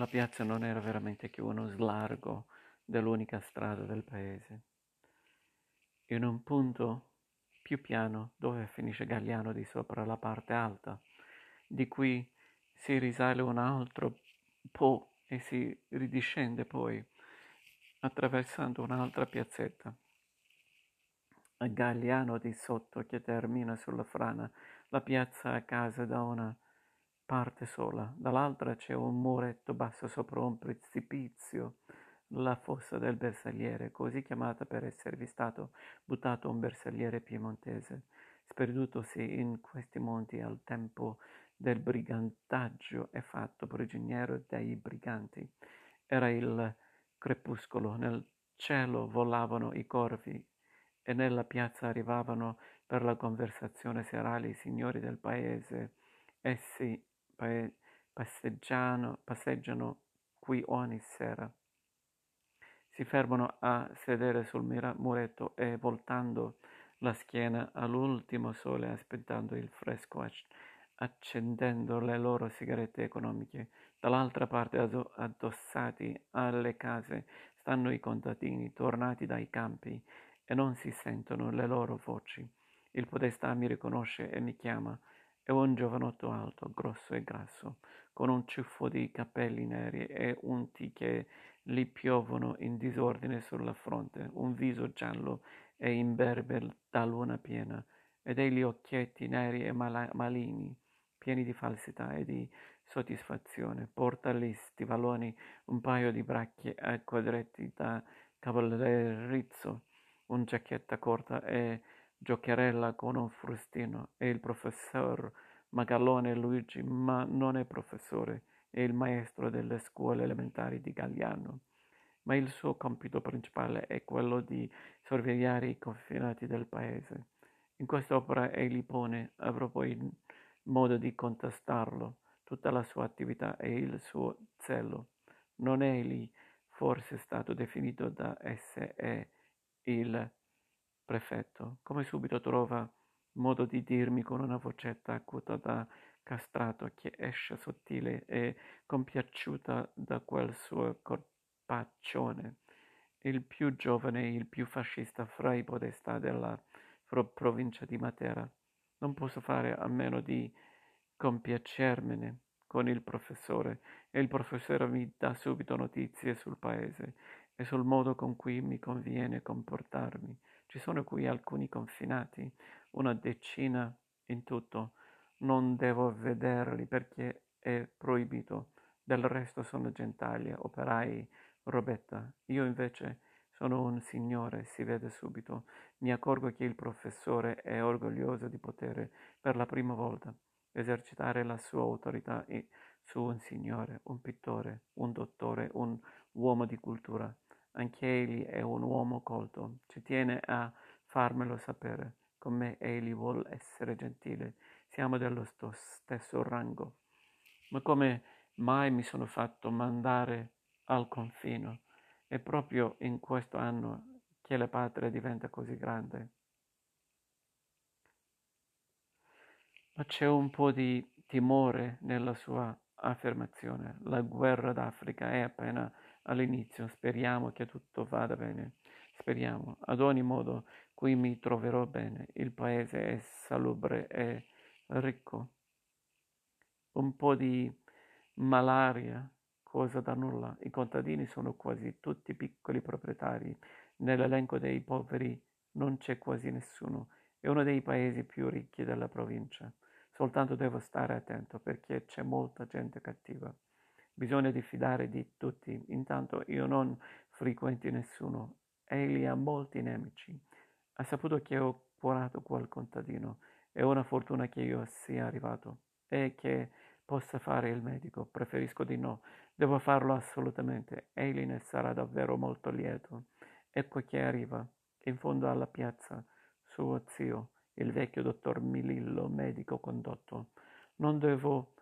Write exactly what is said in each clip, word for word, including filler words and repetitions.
La piazza non era veramente che uno slargo dell'unica strada del paese. In un punto più piano, dove finisce Gagliano di sopra, la parte alta, di cui si risale un altro po' e si ridiscende poi, attraversando un'altra piazzetta. Gagliano di sotto, che termina sulla frana, la piazza a casa da una parte sola, dall'altra c'è un muretto basso sopra un precipizio, la fossa del bersagliere, così chiamata per esservi stato buttato un bersagliere piemontese, sperdutosi in questi monti al tempo del brigantaggio e fatto prigioniero dai briganti. Era il crepuscolo, nel cielo volavano i corvi e nella piazza arrivavano per la conversazione serale i signori del paese. Essi pa- passeggiano, passeggiano qui ogni sera. Si fermano a sedere sul mira- muretto e voltando la schiena all'ultimo sole, aspettando il fresco, ac- accendendo le loro sigarette economiche. Dall'altra parte, ad- addossati alle case, stanno i contadini tornati dai campi e non si sentono le loro voci. Il podestà mi riconosce e mi chiama. È un giovanotto alto, grosso e grasso, con un ciuffo di capelli neri e unti che gli piovono in disordine sulla fronte, un viso giallo e imberbe da luna piena, e degli occhietti neri e mala- maligni, pieni di falsità e di soddisfazione. Porta gli stivaloni un paio di bracche a quadretti da cavallerizzo, una giacchetta corta e giocherella con un frustino. È il professor Magalone Luigi, ma non è professore, è il maestro delle scuole elementari di Gagliano, ma il suo compito principale è quello di sorvegliare i confinati del paese. In quest'opera egli pone, avrò poi modo di contestarlo, tutta la sua attività e il suo zelo. Non è lì forse stato definito da esse e il prefetto, come subito trova modo di dirmi con una vocetta acuta da castrato che esce sottile e compiaciuta da quel suo corpaccione. Il più giovane e il più fascista fra i podestà della pro- provincia di Matera. Non posso fare a meno di compiacermene con il professore, e il professore mi dà subito notizie sul paese e sul modo con cui mi conviene comportarmi. Ci sono qui alcuni confinati, una decina in tutto. Non devo vederli perché è proibito. Del resto sono gentaglia, operai, robetta. Io invece sono un signore, si vede subito. Mi accorgo che il professore è orgoglioso di poter, per la prima volta, esercitare la sua autorità su un signore, un pittore, un dottore, un uomo di cultura. Anche egli è un uomo colto, ci tiene a farmelo sapere. Con me egli vuol essere gentile, siamo dello st- stesso rango. Ma come mai mi sono fatto mandare al confino? È proprio in questo anno che la patria diventa così grande. Ma c'è un po' di timore nella sua affermazione. La guerra d'Africa è appena all'inizio, speriamo che tutto vada bene, speriamo. Ad ogni modo, qui mi troverò bene, il paese è salubre e ricco. Un po' di malaria, cosa da nulla, i contadini sono quasi tutti piccoli proprietari, nell'elenco dei poveri non c'è quasi nessuno, è uno dei paesi più ricchi della provincia, soltanto devo stare attento perché c'è molta gente cattiva. Bisogna diffidare di tutti, intanto io non frequenti nessuno, egli ha molti nemici. Ha saputo che ho curato quel contadino, è una fortuna che io sia arrivato e che possa fare il medico, preferisco di no, devo farlo assolutamente, egli ne sarà davvero molto lieto. Ecco che arriva, in fondo alla piazza, suo zio, il vecchio dottor Milillo, medico condotto. Non devo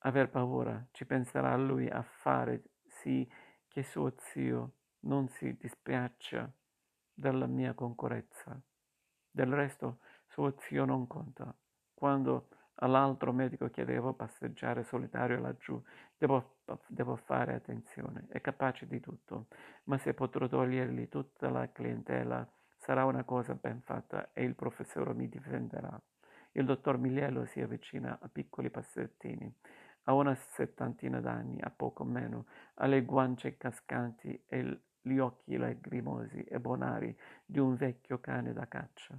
aver paura, ci penserà lui a fare sì che suo zio non si dispiaccia della mia concorrenza. Del resto suo zio non conta. Quando All'altro medico chiedevo passeggiare solitario laggiù. Devo, devo fare attenzione, è capace di tutto, ma se potrò togliergli tutta la clientela sarà una cosa ben fatta e il professore mi difenderà. Il dottor Miglielo si avvicina a piccoli passettini. Ha una settantina d'anni, a poco meno, ha le guance cascanti e gli occhi lagrimosi e bonari di un vecchio cane da caccia.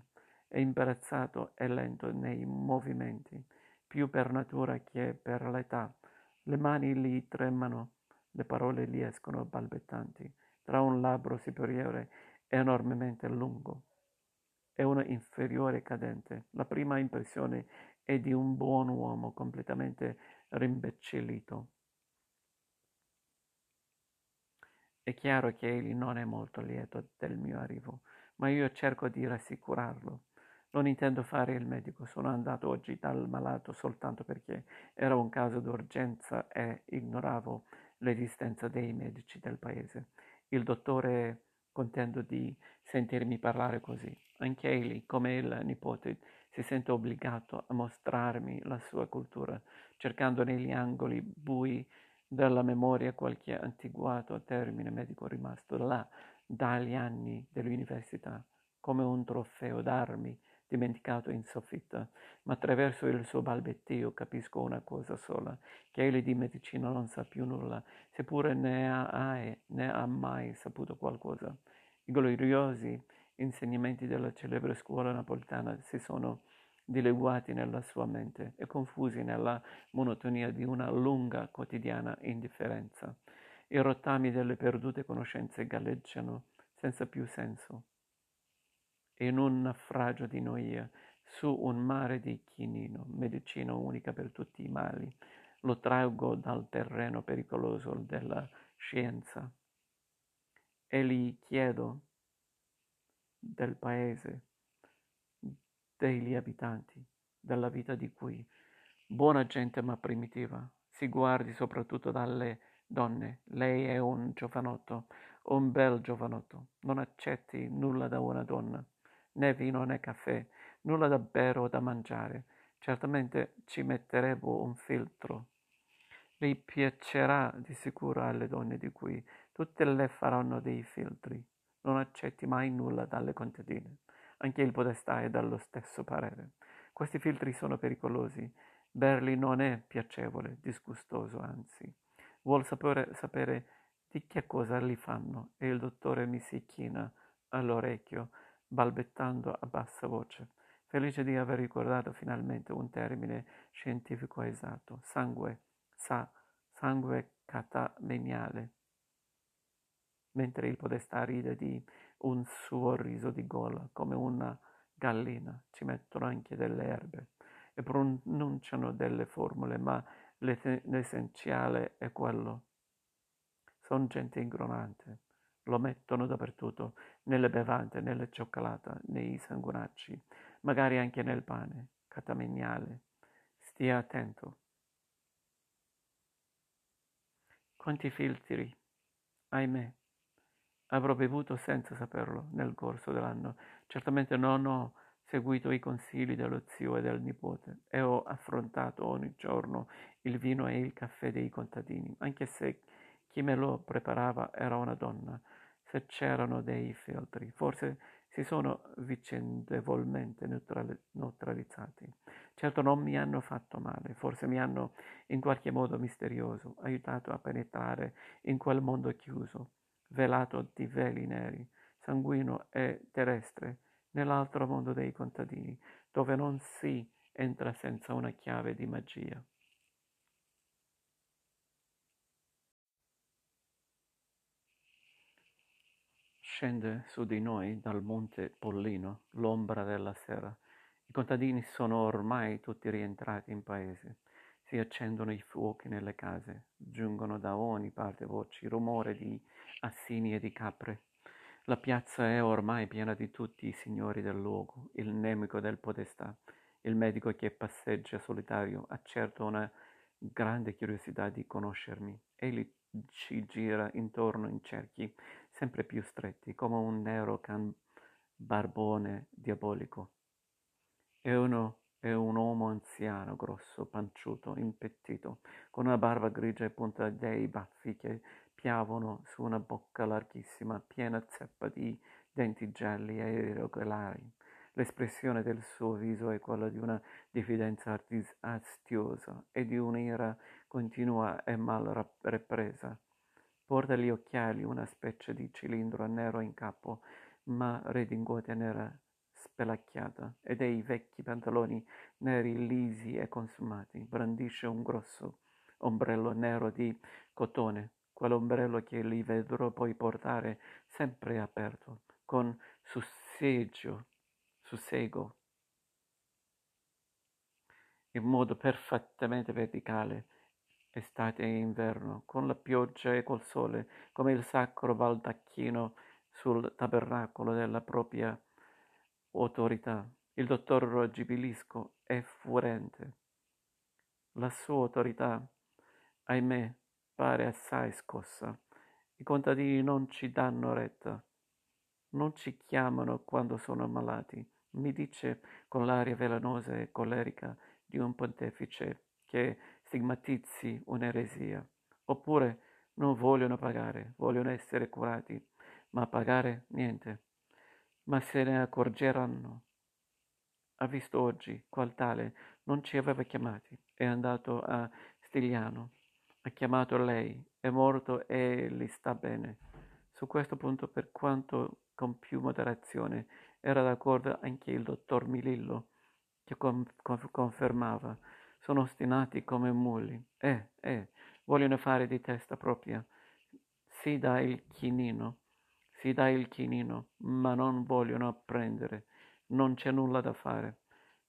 È imbarazzato e lento nei movimenti, più per natura che per l'età. Le mani gli tremano, le parole gli escono balbettanti, tra un labbro superiore enormemente lungo e uno inferiore cadente. La prima impressione è di un buon uomo completamente rimbecillito. È chiaro che egli non è molto lieto del mio arrivo, ma io cerco di rassicurarlo. Non intendo fare il medico, sono andato oggi dal malato soltanto perché era un caso d'urgenza e ignoravo l'esistenza dei medici del paese. Il dottore è contento di sentirmi parlare così. Anche egli, come il nipote, si sente obbligato a mostrarmi la sua cultura, cercando negli angoli bui della memoria qualche antiguato termine medico rimasto là dagli anni dell'università, come un trofeo d'armi dimenticato in soffitta, ma attraverso il suo balbettio capisco una cosa sola, che egli di medicina non sa più nulla, seppure ne ha, ne ha mai saputo qualcosa. I gloriosi insegnamenti della celebre scuola napoletana si sono dileguati nella sua mente e confusi nella monotonia di una lunga quotidiana indifferenza. I rottami delle perdute conoscenze galleggiano senza più senso, in un naufragio di noia, su un mare di chinino, medicina unica per tutti i mali. Lo traggo dal terreno pericoloso della scienza e gli chiedo del paese, degli abitanti, della vita di qui, buona gente ma primitiva, si guardi soprattutto dalle donne. Lei è un giovanotto, un bel giovanotto, non accetti nulla da una donna, né vino né caffè, nulla da bere o da mangiare. Certamente ci metterebbero un filtro. Gli piacerà di sicuro alle donne di qui, tutte le faranno dei filtri. Non accetti mai nulla dalle contadine. Anche il Podestà è dallo stesso parere. Questi filtri sono pericolosi. Berli non è piacevole, disgustoso anzi. Vuol sapere, sapere di che cosa li fanno e il dottore mi si china all'orecchio, balbettando a bassa voce, felice di aver ricordato finalmente un termine scientifico esatto: sangue, sa, sangue catameniale. Mentre il Podestà ride di un suo riso di gola, come una gallina, ci mettono anche delle erbe e pronunciano delle formule, ma l'essenziale è quello. Sono gente ignorante. Lo mettono dappertutto, nelle bevande, nelle cioccolate, nei sanguinacci, magari anche nel pane catameniale. Stia attento. Quanti filtri, ahimè, avrò bevuto senza saperlo nel corso dell'anno. Certamente non ho seguito i consigli dello zio e del nipote e ho affrontato ogni giorno il vino e il caffè dei contadini, anche se chi me lo preparava era una donna. Se c'erano dei filtri, forse si sono vicendevolmente neutralizzati. Certo non mi hanno fatto male, forse mi hanno in qualche modo misterioso aiutato a penetrare in quel mondo chiuso, velato di veli neri, sanguigno e terrestre, nell'altro mondo dei contadini, dove non si entra senza una chiave di magia. Scende su di noi dal monte Pollino l'ombra della sera. I contadini sono ormai tutti rientrati in paese. Si accendono i fuochi nelle case. Giungono da ogni parte voci, rumore di assini e di capre. La piazza è ormai piena di tutti i signori del luogo. Il nemico del Podestà, il medico che passeggia solitario, ha certo una grande curiosità di conoscermi. Egli ci gira intorno in cerchi sempre più stretti, come un nero can barbone diabolico. E uno, è un uomo anziano, grosso, panciuto, impettito, con una barba grigia e punta dei baffi che piavono su una bocca larghissima, piena zeppa di denti gialli e irregolari. L'espressione del suo viso è quella di una diffidenza astiosa e di un'ira continua e mal represa. Porta gli occhiali, una specie di cilindro nero in capo, ma redingote nera spelacchiata, e dei vecchi pantaloni neri lisi e consumati. Brandisce un grosso ombrello nero di cotone, quell'ombrello che li vedrò poi portare sempre aperto, con susseggio. Sussego in modo perfettamente verticale, estate e inverno, con la pioggia e col sole, come il sacro baldacchino sul tabernacolo della propria autorità. Il dottor Gibilisco è furente. La sua autorità, ahimè, pare assai scossa. I contadini non ci danno retta, non ci chiamano quando sono malati. Mi dice con l'aria velenosa e collerica di un pontefice che stigmatizzi un'eresia. Oppure non vogliono pagare, vogliono essere curati, ma pagare niente. Ma se ne accorgeranno. Ha visto oggi qual tale non ci aveva chiamati. È andato a Stigliano, ha chiamato lei, è morto e gli sta bene. Su questo punto, per quanto con più moderazione, era d'accordo anche il dottor Milillo, che com- com- confermava: sono ostinati come muli, eh, eh, vogliono fare di testa propria, si dà il chinino, si dà il chinino, ma non vogliono apprendere, non c'è nulla da fare.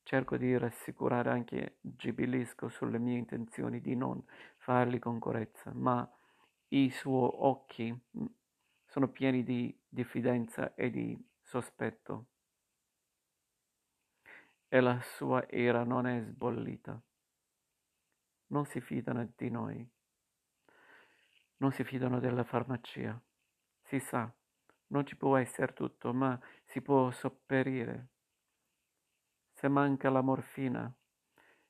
Cerco di rassicurare anche Gibilisco sulle mie intenzioni di non fargli concorrenza, ma i suoi occhi sono pieni di diffidenza e di sospetto, e la sua ira non è sbollita. Non si fidano di noi, non si fidano della farmacia. Si sa, non ci può essere tutto, ma si può sopperire. Se manca la morfina,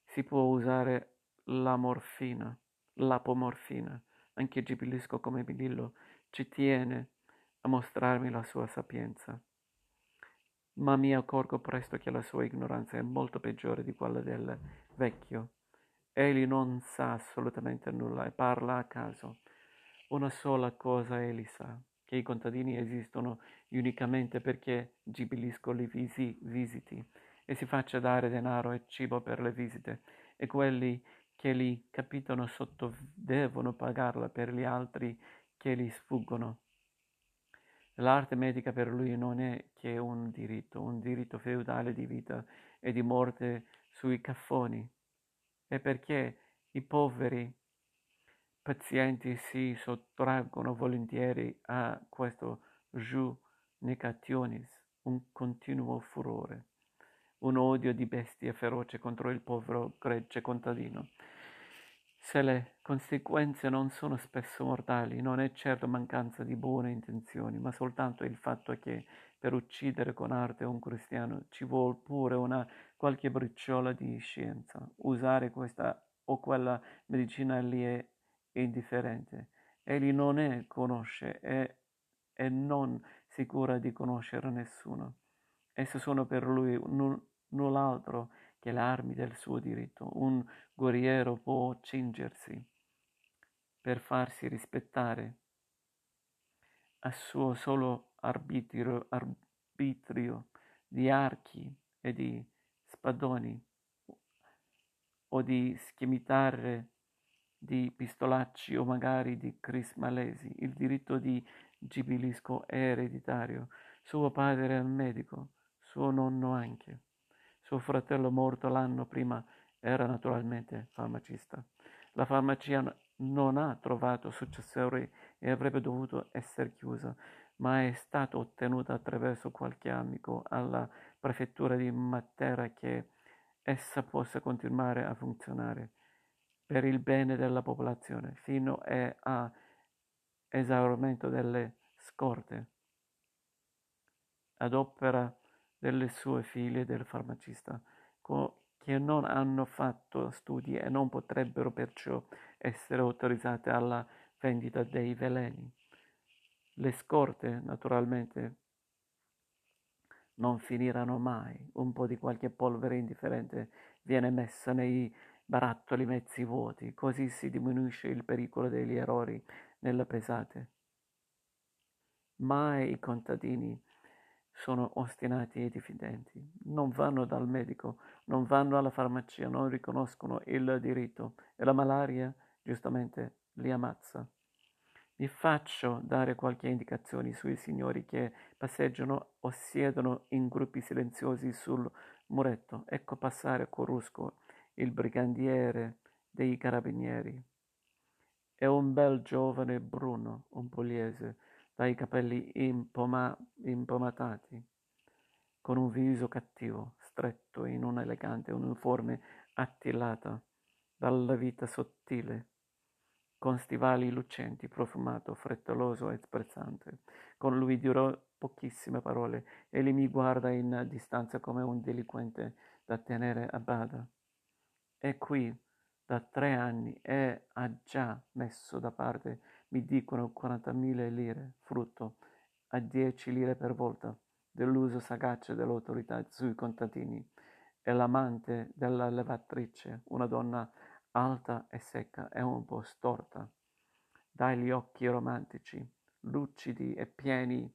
si può usare la morfina, l'apomorfina. Anche Gibilisco, come Milillo, ci tiene a mostrarmi la sua sapienza, ma mi accorgo presto che la sua ignoranza è molto peggiore di quella del vecchio. Egli non sa assolutamente nulla e parla a caso. Una sola cosa egli sa: che i contadini esistono unicamente perché Gibilisco li visi, visiti e si faccia dare denaro e cibo per le visite, e quelli che li capitano sotto devono pagarla per gli altri che li sfuggono. L'arte medica per lui non è che un diritto, un diritto feudale di vita e di morte sui caffoni. E perché i poveri pazienti si sottraggono volentieri a questo jus negationis, un continuo furore, un odio di bestia feroce contro il povero gregge contadino. Se le conseguenze non sono spesso mortali, non è certo mancanza di buone intenzioni, ma soltanto il fatto che per uccidere con arte un cristiano ci vuol pure una qualche briciola di scienza. Usare questa o quella medicina lì è indifferente. Egli non è conosce e, e non si cura di conoscere nessuno. Esse sono per lui n- null'altro che le armi del suo diritto. Un guerriero può cingersi per farsi rispettare a suo solo arbitrio, arbitrio di archi e di spadoni, o di schimitare di pistolacci, o magari di crismalesi. Il diritto di Gibilisco è ereditario. Suo padre era un medico, suo nonno anche. Suo fratello, morto l'anno prima, era naturalmente farmacista. La farmacia non ha trovato successori e avrebbe dovuto essere chiusa, ma è stata ottenuta attraverso qualche amico alla prefettura di Matera che essa possa continuare a funzionare per il bene della popolazione fino a esaurimento delle scorte, ad opera delle sue figlie del farmacista, co- che non hanno fatto studi e non potrebbero perciò essere autorizzate alla vendita dei veleni. Le scorte, naturalmente, non finiranno mai. Un po' di qualche polvere indifferente viene messa nei barattoli mezzi vuoti, così si diminuisce il pericolo degli errori nella pesate. Ma i contadini sono ostinati e diffidenti, non vanno dal medico, non vanno alla farmacia, non riconoscono il diritto e la malaria, giustamente, li ammazza. Vi faccio dare qualche indicazione sui signori che passeggiano o siedono in gruppi silenziosi sul muretto. Ecco passare Corusco, il brigandiere dei carabinieri. È un bel giovane bruno, un pugliese, dai capelli impoma- impomatati, con un viso cattivo, stretto in un'elegante uniforme attillata dalla vita sottile, con stivali lucenti, profumato, frettoloso e sprezzante. Con lui dirò pochissime parole, e lì mi guarda in distanza come un delinquente da tenere a bada. È qui da tre anni e ha già messo da parte, mi dicono, quarantamila lire, frutto a dieci lire per volta, dell'uso sagace dell'autorità sui contadini. È l'amante della levatrice, una donna alta e secca e un po' storta, dagli occhi romantici, lucidi e pieni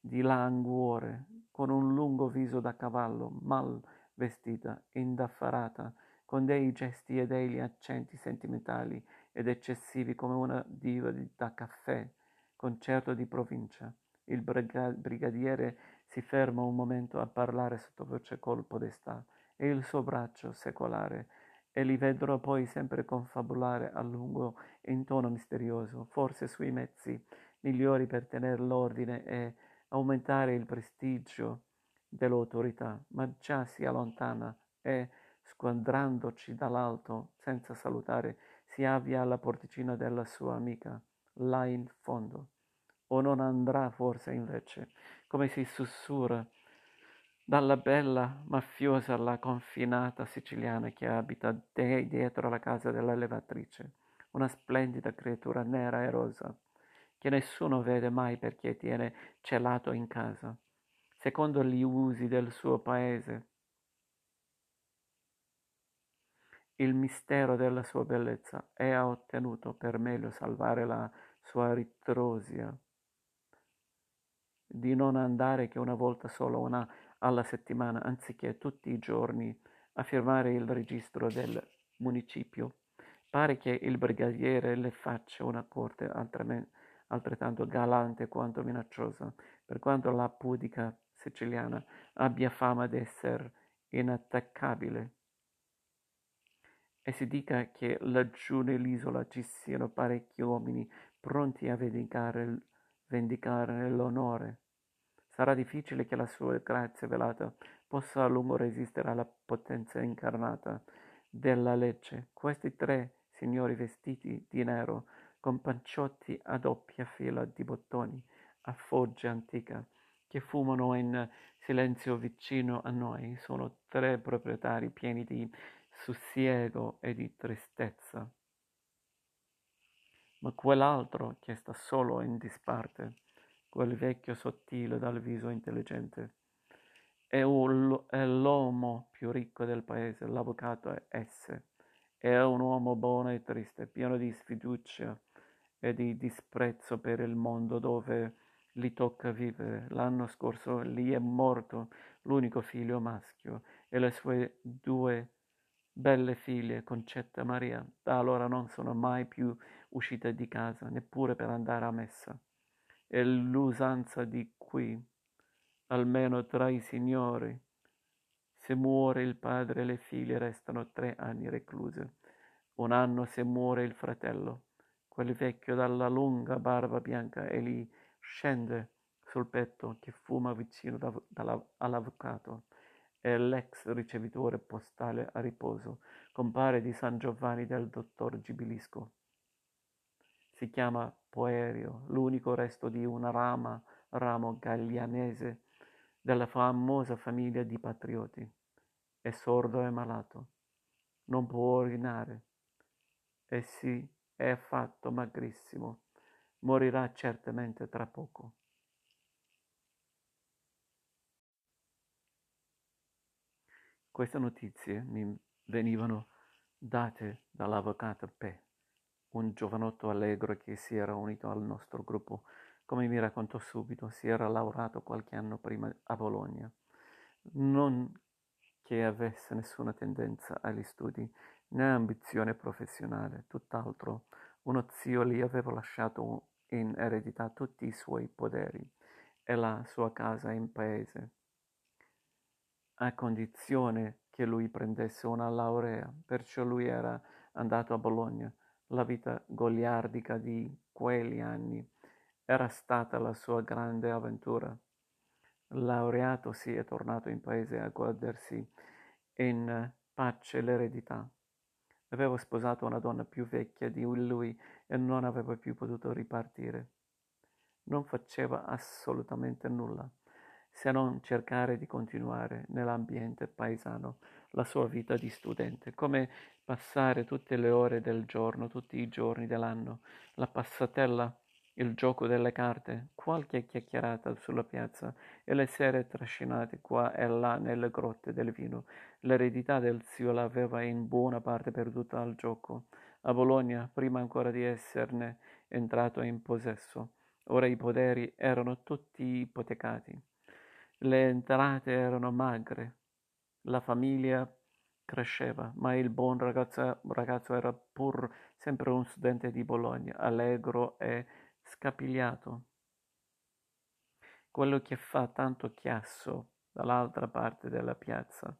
di languore, con un lungo viso da cavallo, mal vestita, indaffarata, con dei gesti e degli accenti sentimentali ed eccessivi come una diva da caffè, concerto di provincia. Il briga- brigadiere si ferma un momento a parlare sottovoce col podestà e il suo braccio secolare, e li vedrò poi sempre confabulare a lungo in tono misterioso, forse sui mezzi migliori per tenere l'ordine e aumentare il prestigio dell'autorità, ma già si allontana e, squadrandoci dall'alto senza salutare, si avvia alla porticina della sua amica, là in fondo. O non andrà forse invece, come si sussurra, dalla bella mafiosa alla confinata siciliana che abita de- dietro la casa della levatrice, una splendida creatura nera e rosa, che nessuno vede mai perché tiene celato in casa, secondo gli usi del suo paese, il mistero della sua bellezza, e ha ottenuto per meglio salvare la sua ritrosia di non andare che una volta sola una alla settimana, anziché tutti i giorni, a firmare il registro del municipio. Pare che il brigadiere le faccia una corte altrame, altrettanto galante quanto minacciosa, per quanto la pudica siciliana abbia fama di essere inattaccabile, e si dica che laggiù nell'isola ci siano parecchi uomini pronti a vendicare, vendicare l'onore. Sarà difficile che la sua grazia velata possa a lungo resistere alla potenza incarnata della legge. Questi tre signori vestiti di nero, con panciotti a doppia fila di bottoni a foggia antica, che fumano in silenzio vicino a noi, sono tre proprietari pieni di sussiego e di tristezza. Ma quell'altro che sta solo in disparte, quel vecchio sottile dal viso intelligente, è, un, è l'uomo più ricco del paese, l'avvocato S. È un uomo buono e triste, pieno di sfiducia e di disprezzo per il mondo dove gli tocca vivere. L'anno scorso gli è morto l'unico figlio maschio e le sue due belle figlie, Concetta Maria, da allora non sono mai più uscite di casa, neppure per andare a messa. È l'usanza di qui, almeno tra i signori, se muore il padre le figlie restano tre anni recluse, un anno se muore il fratello, quel vecchio dalla lunga barba bianca, e gli scende sul petto che fuma vicino da, da, all'avvocato. E l'ex ricevitore postale a riposo, compare di San Giovanni del dottor Gibilisco. Si chiama Poerio, l'unico resto di una rama, ramo gaglianese della famosa famiglia di patrioti. è sordo e malato, non può ordinare, e si è fatto magrissimo, morirà certamente tra poco. Queste notizie mi venivano date dall'avvocato P, un giovanotto allegro che si era unito al nostro gruppo. Come mi raccontò subito, si era laureato qualche anno prima a Bologna. Non che avesse nessuna tendenza agli studi, né ambizione professionale, tutt'altro. Uno zio gli aveva lasciato in eredità tutti i suoi poderi e la sua casa in paese, a condizione che lui prendesse una laurea. Perciò lui era andato a Bologna. La vita goliardica di quegli anni era stata la sua grande avventura. Laureatosi è tornato in paese a godersi in pace l'eredità. Aveva sposato una donna più vecchia di lui e non aveva più potuto ripartire. Non faceva assolutamente nulla, se non cercare di continuare nell'ambiente paesano la sua vita di studente, come passare tutte le ore del giorno, tutti i giorni dell'anno, la passatella, il gioco delle carte, qualche chiacchierata sulla piazza e le sere trascinate qua e là nelle grotte del vino. L'eredità del zio l'aveva in buona parte perduta al gioco, a Bologna, prima ancora di esserne entrato in possesso. Ora i poderi erano tutti ipotecati, le entrate erano magre, la famiglia cresceva, ma il buon ragazzo, ragazzo era pur sempre un studente di Bologna, allegro e scapigliato, quello che fa tanto chiasso dall'altra parte della piazza,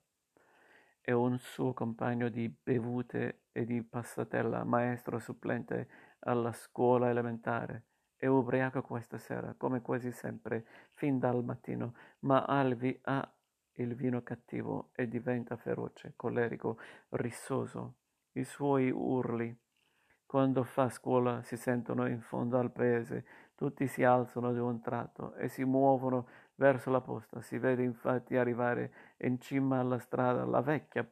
e un suo compagno di bevute e di passatella, maestro supplente alla scuola elementare, è ubriaco questa sera, come quasi sempre, fin dal mattino, ma Alvi ha il vino cattivo e diventa feroce, collerico, rissoso. I suoi urli, quando fa scuola, si sentono in fondo al paese, tutti si alzano di un tratto e si muovono verso la posta. Si vede infatti arrivare in cima alla strada la vecchia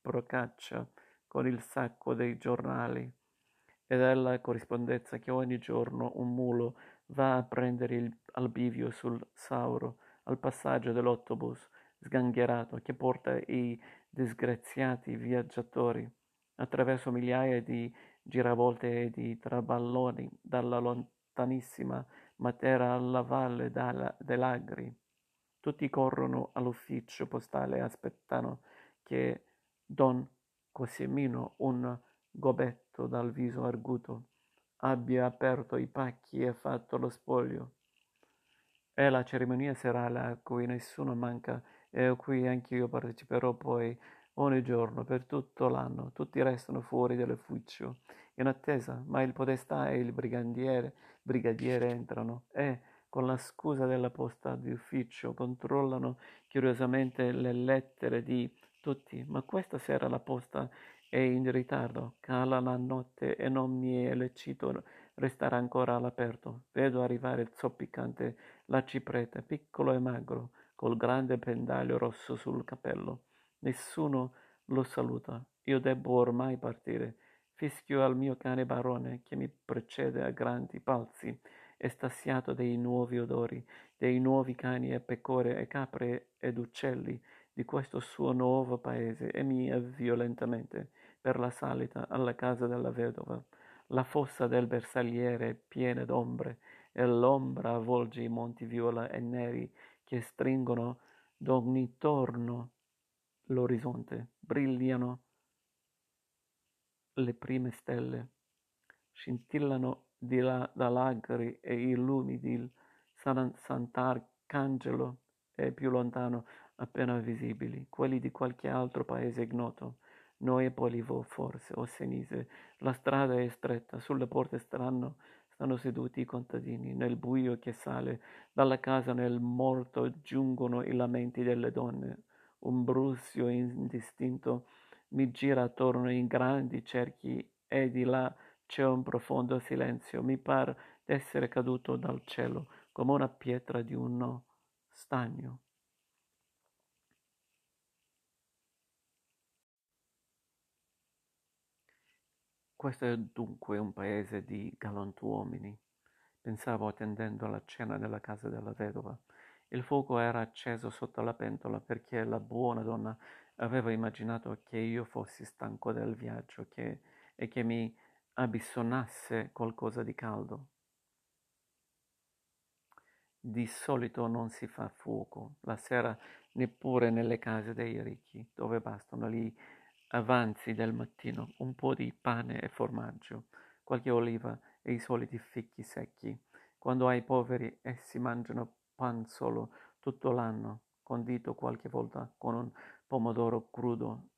Procaccia con il sacco dei giornali e della corrispondenza che ogni giorno un mulo va a prendere il, al bivio sul Sauro, al passaggio dell'autobus sgangherato che porta i disgraziati viaggiatori attraverso migliaia di giravolte e di traballoni, dalla lontanissima Matera alla valle dell'Agri. Tutti corrono all'ufficio postale e aspettano che Don Cosimino, un gobetto dal viso arguto, abbia aperto i pacchi e fatto lo spoglio. È la cerimonia serale a cui nessuno manca e a cui anch'io parteciperò poi ogni giorno, per tutto l'anno. Tutti restano fuori dell'ufficio in attesa, ma il podestà e il brigandiere, brigadiere entrano e, con la scusa della posta di ufficio, controllano curiosamente le lettere di tutti. Ma questa sera la posta è in ritardo, cala la notte e non mi è lecito restare ancora all'aperto. Vedo arrivare zoppicante la ciprete, piccolo e magro, col grande pendaglio rosso sul cappello. Nessuno lo saluta. Io debbo ormai partire. Fischio al mio cane Barone, che mi precede a grandi balzi, estasiato dei nuovi odori, dei nuovi cani e pecore e capre ed uccelli di questo suo nuovo paese, e mi avvio lentamente per la salita alla casa della vedova. La fossa del bersagliere è piena d'ombre e l'ombra avvolge i monti viola e neri che stringono d'ognitorno l'orizzonte. Brillano le prime stelle, scintillano di là dall'Agri e i lumi di San, Sant'Arcangelo e più lontano appena visibili, quelli di qualche altro paese ignoto. Noi Polivo, forse, o Senise. La strada è stretta, sulle porte strano stanno seduti i contadini, nel buio che sale dalla casa nel morto giungono i lamenti delle donne. Un brusio indistinto mi gira attorno in grandi cerchi e di là c'è un profondo silenzio. Mi par d'essere caduto dal cielo come una pietra di uno stagno. Questo è dunque un paese di galantuomini, pensavo attendendo alla cena nella casa della vedova. Il fuoco era acceso sotto la pentola perché la buona donna aveva immaginato che io fossi stanco del viaggio che, e che mi abissonasse qualcosa di caldo. Di solito non si fa fuoco la sera, neppure nelle case dei ricchi, dove bastano gli avanzi del mattino, un po' di pane e formaggio, qualche oliva e i soliti fichi secchi. Quando ai poveri essi mangiano pan solo tutto l'anno, condito qualche volta con un pomodoro crudo,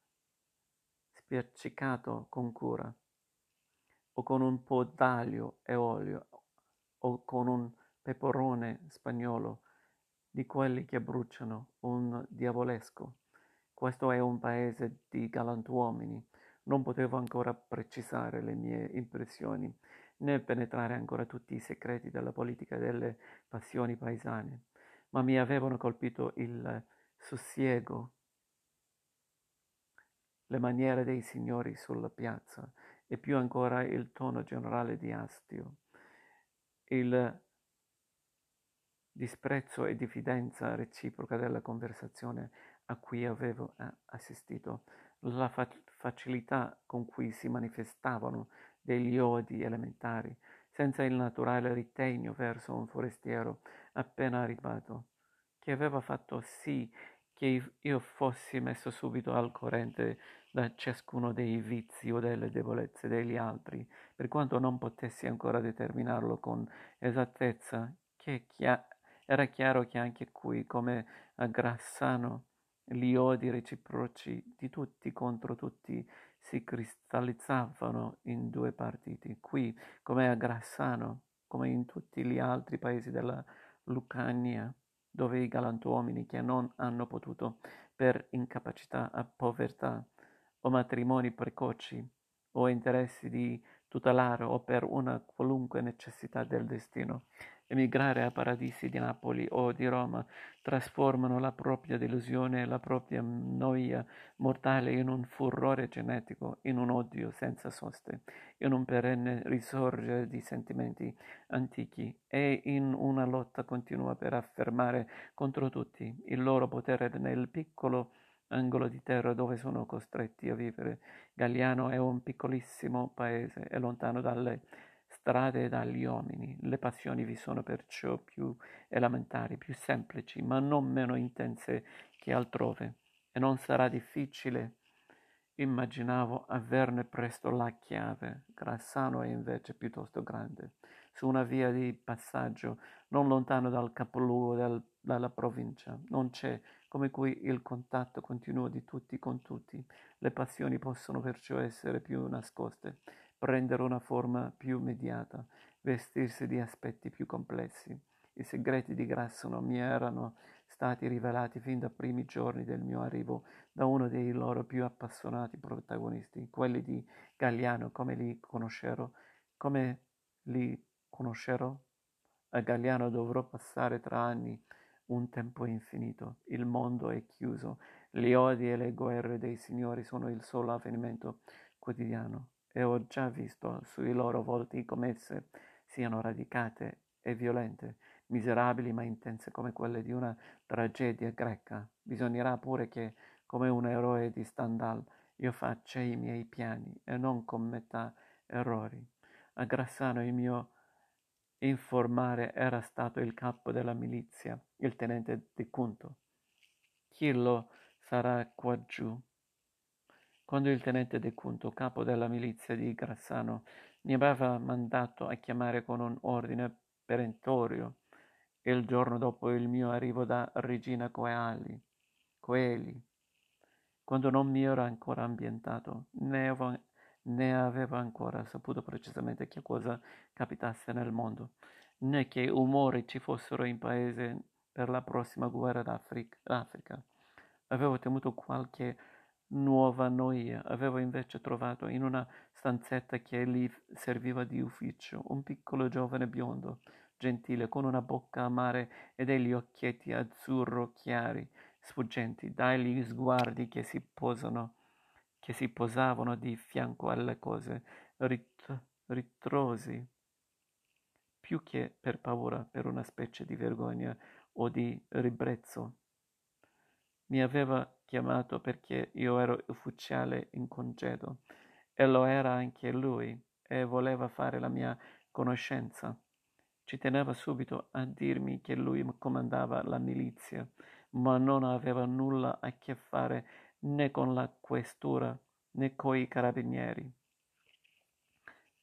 spiaccicato con cura, o con un po' d'aglio e olio, o con un peperone spagnolo, di quelli che bruciano, un diavolesco. Questo è un paese di galantuomini. Non potevo ancora precisare le mie impressioni, né penetrare ancora tutti i segreti della politica e delle passioni paesane, ma mi avevano colpito il sussiego, le maniere dei signori sulla piazza e più ancora il tono generale di astio, il disprezzo e diffidenza reciproca della conversazione a cui avevo assistito, la fa- facilità con cui si manifestavano degli odi elementari, senza il naturale ritegno verso un forestiero appena arrivato, che aveva fatto sì che io fossi messo subito al corrente da ciascuno dei vizi o delle debolezze degli altri, per quanto non potessi ancora determinarlo con esattezza, che chia- era chiaro che anche qui, come a Grassano, gli odi reciproci di tutti contro tutti si cristallizzavano in due partiti. Qui, come a Grassano, come in tutti gli altri paesi della Lucania, dove i galantuomini che non hanno potuto, per incapacità o povertà, o matrimoni precoci, o interessi di tutelare, o per una qualunque necessità del destino, emigrare a paradisi di Napoli o di Roma, trasformano la propria delusione e la propria noia mortale in un furore genetico, in un odio senza soste, in un perenne risorgere di sentimenti antichi e in una lotta continua per affermare contro tutti il loro potere nel piccolo angolo di terra dove sono costretti a vivere. Gagliano è un piccolissimo paese e lontano dalle strade e dagli uomini. Le passioni vi sono perciò più elementari, più semplici, ma non meno intense che altrove, e non sarà difficile, immaginavo, averne presto la chiave. Grassano è invece piuttosto grande, su una via di passaggio non lontano dal capoluogo del, della provincia. Non c'è come qui il contatto continuo di tutti con tutti. Le passioni possono perciò essere più nascoste, prendere una forma più immediata, vestirsi di aspetti più complessi. I segreti di Grassano mi erano stati rivelati fin dai primi giorni del mio arrivo da uno dei loro più appassionati protagonisti, quelli di Gagliano, come li conoscero, come li conoscero. A Gagliano dovrò passare tra anni un tempo infinito. Il mondo è chiuso, gli odi e le guerre dei signori sono il solo avvenimento quotidiano. E ho già visto sui loro volti come esse siano radicate e violente, miserabili ma intense come quelle di una tragedia greca. Bisognerà pure che, come un eroe di Stendhal, io faccia i miei piani e non commetta errori. A Grassano il mio informare era stato il capo della milizia, il tenente De Cunto. Chi lo sarà qua giù? Quando il tenente De Cunto, capo della milizia di Grassano, mi aveva mandato a chiamare con un ordine perentorio il giorno dopo il mio arrivo da Regina Coeli, Coeli, quando non mi ero ancora ambientato, né avevo, né avevo ancora saputo precisamente che cosa capitasse nel mondo, né che umori ci fossero in paese per la prossima guerra d'Africa. Avevo temuto qualche nuova noia, avevo invece trovato in una stanzetta che lì serviva di ufficio un piccolo giovane biondo, gentile, con una bocca amare e degli occhietti azzurro chiari, sfuggenti, dagli sguardi che si posano, che si posavano di fianco alle cose, rit- ritrosi, più che per paura, per una specie di vergogna o di ribrezzo. Mi aveva chiamato perché io ero ufficiale in congedo, e lo era anche lui, e voleva fare la mia conoscenza. Ci teneva subito a dirmi che lui comandava la milizia, ma non aveva nulla a che fare né con la questura, né coi carabinieri,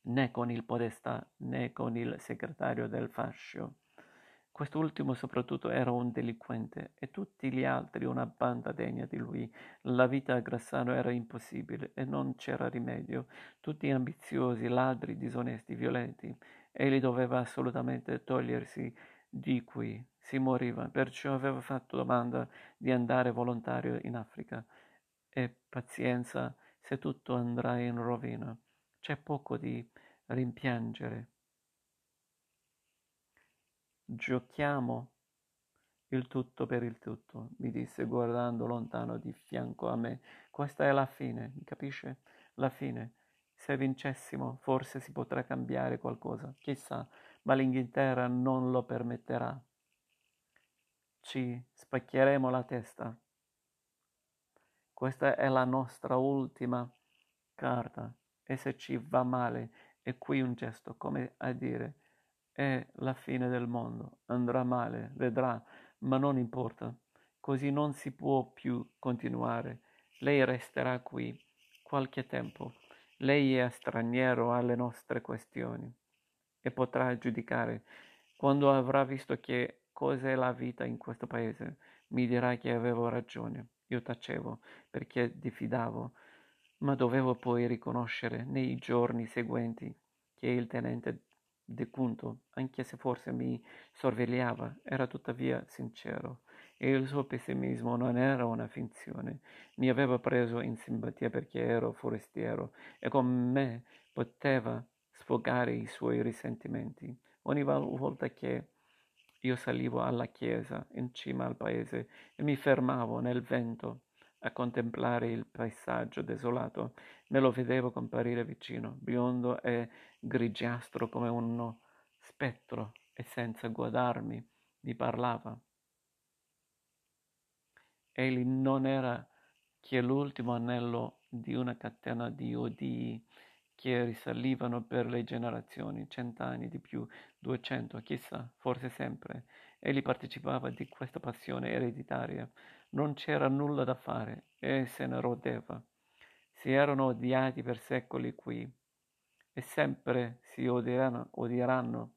né con il podestà, né con il segretario del fascio. Quest'ultimo soprattutto era un delinquente, e tutti gli altri una banda degna di lui. La vita a Grassano era impossibile e non c'era rimedio. Tutti ambiziosi, ladri, disonesti, violenti. Egli doveva assolutamente togliersi di qui. Si moriva, perciò aveva fatto domanda di andare volontario in Africa. E pazienza, se tutto andrà in rovina. C'è poco di rimpiangere. Giochiamo il tutto per il tutto, mi disse guardando lontano di fianco a me. Questa è la fine, mi capisce? La fine. Se vincessimo, forse si potrà cambiare qualcosa, chissà, ma l'Inghilterra non lo permetterà. Ci spacchieremo la testa. Questa è la nostra ultima carta, e se ci va male, e qui un gesto come a dire: è la fine del mondo, andrà male, vedrà, ma non importa. Così non si può più continuare. Lei resterà qui qualche tempo. Lei è straniero alle nostre questioni e potrà giudicare. Quando avrà visto che cos'è la vita in questo paese, mi dirà che avevo ragione. Io tacevo perché diffidavo, ma dovevo poi riconoscere nei giorni seguenti che il tenente De Cunto, anche se forse mi sorvegliava, era tuttavia sincero, e il suo pessimismo non era una finzione. Mi aveva preso in simpatia perché ero forestiero, e con me poteva sfogare i suoi risentimenti. Ogni volta che io salivo alla chiesa in cima al paese e mi fermavo nel vento a contemplare il paesaggio desolato, me lo vedevo comparire vicino, biondo e grigiastro come uno spettro, e senza guardarmi mi parlava. Egli non era che l'ultimo anello di una catena di odii che risalivano per le generazioni, cent'anni di più, duecento, chissà, forse sempre. Egli partecipava di questa passione ereditaria. Non c'era nulla da fare e se ne rodeva. Si erano odiati per secoli qui e sempre si odieranno, odieranno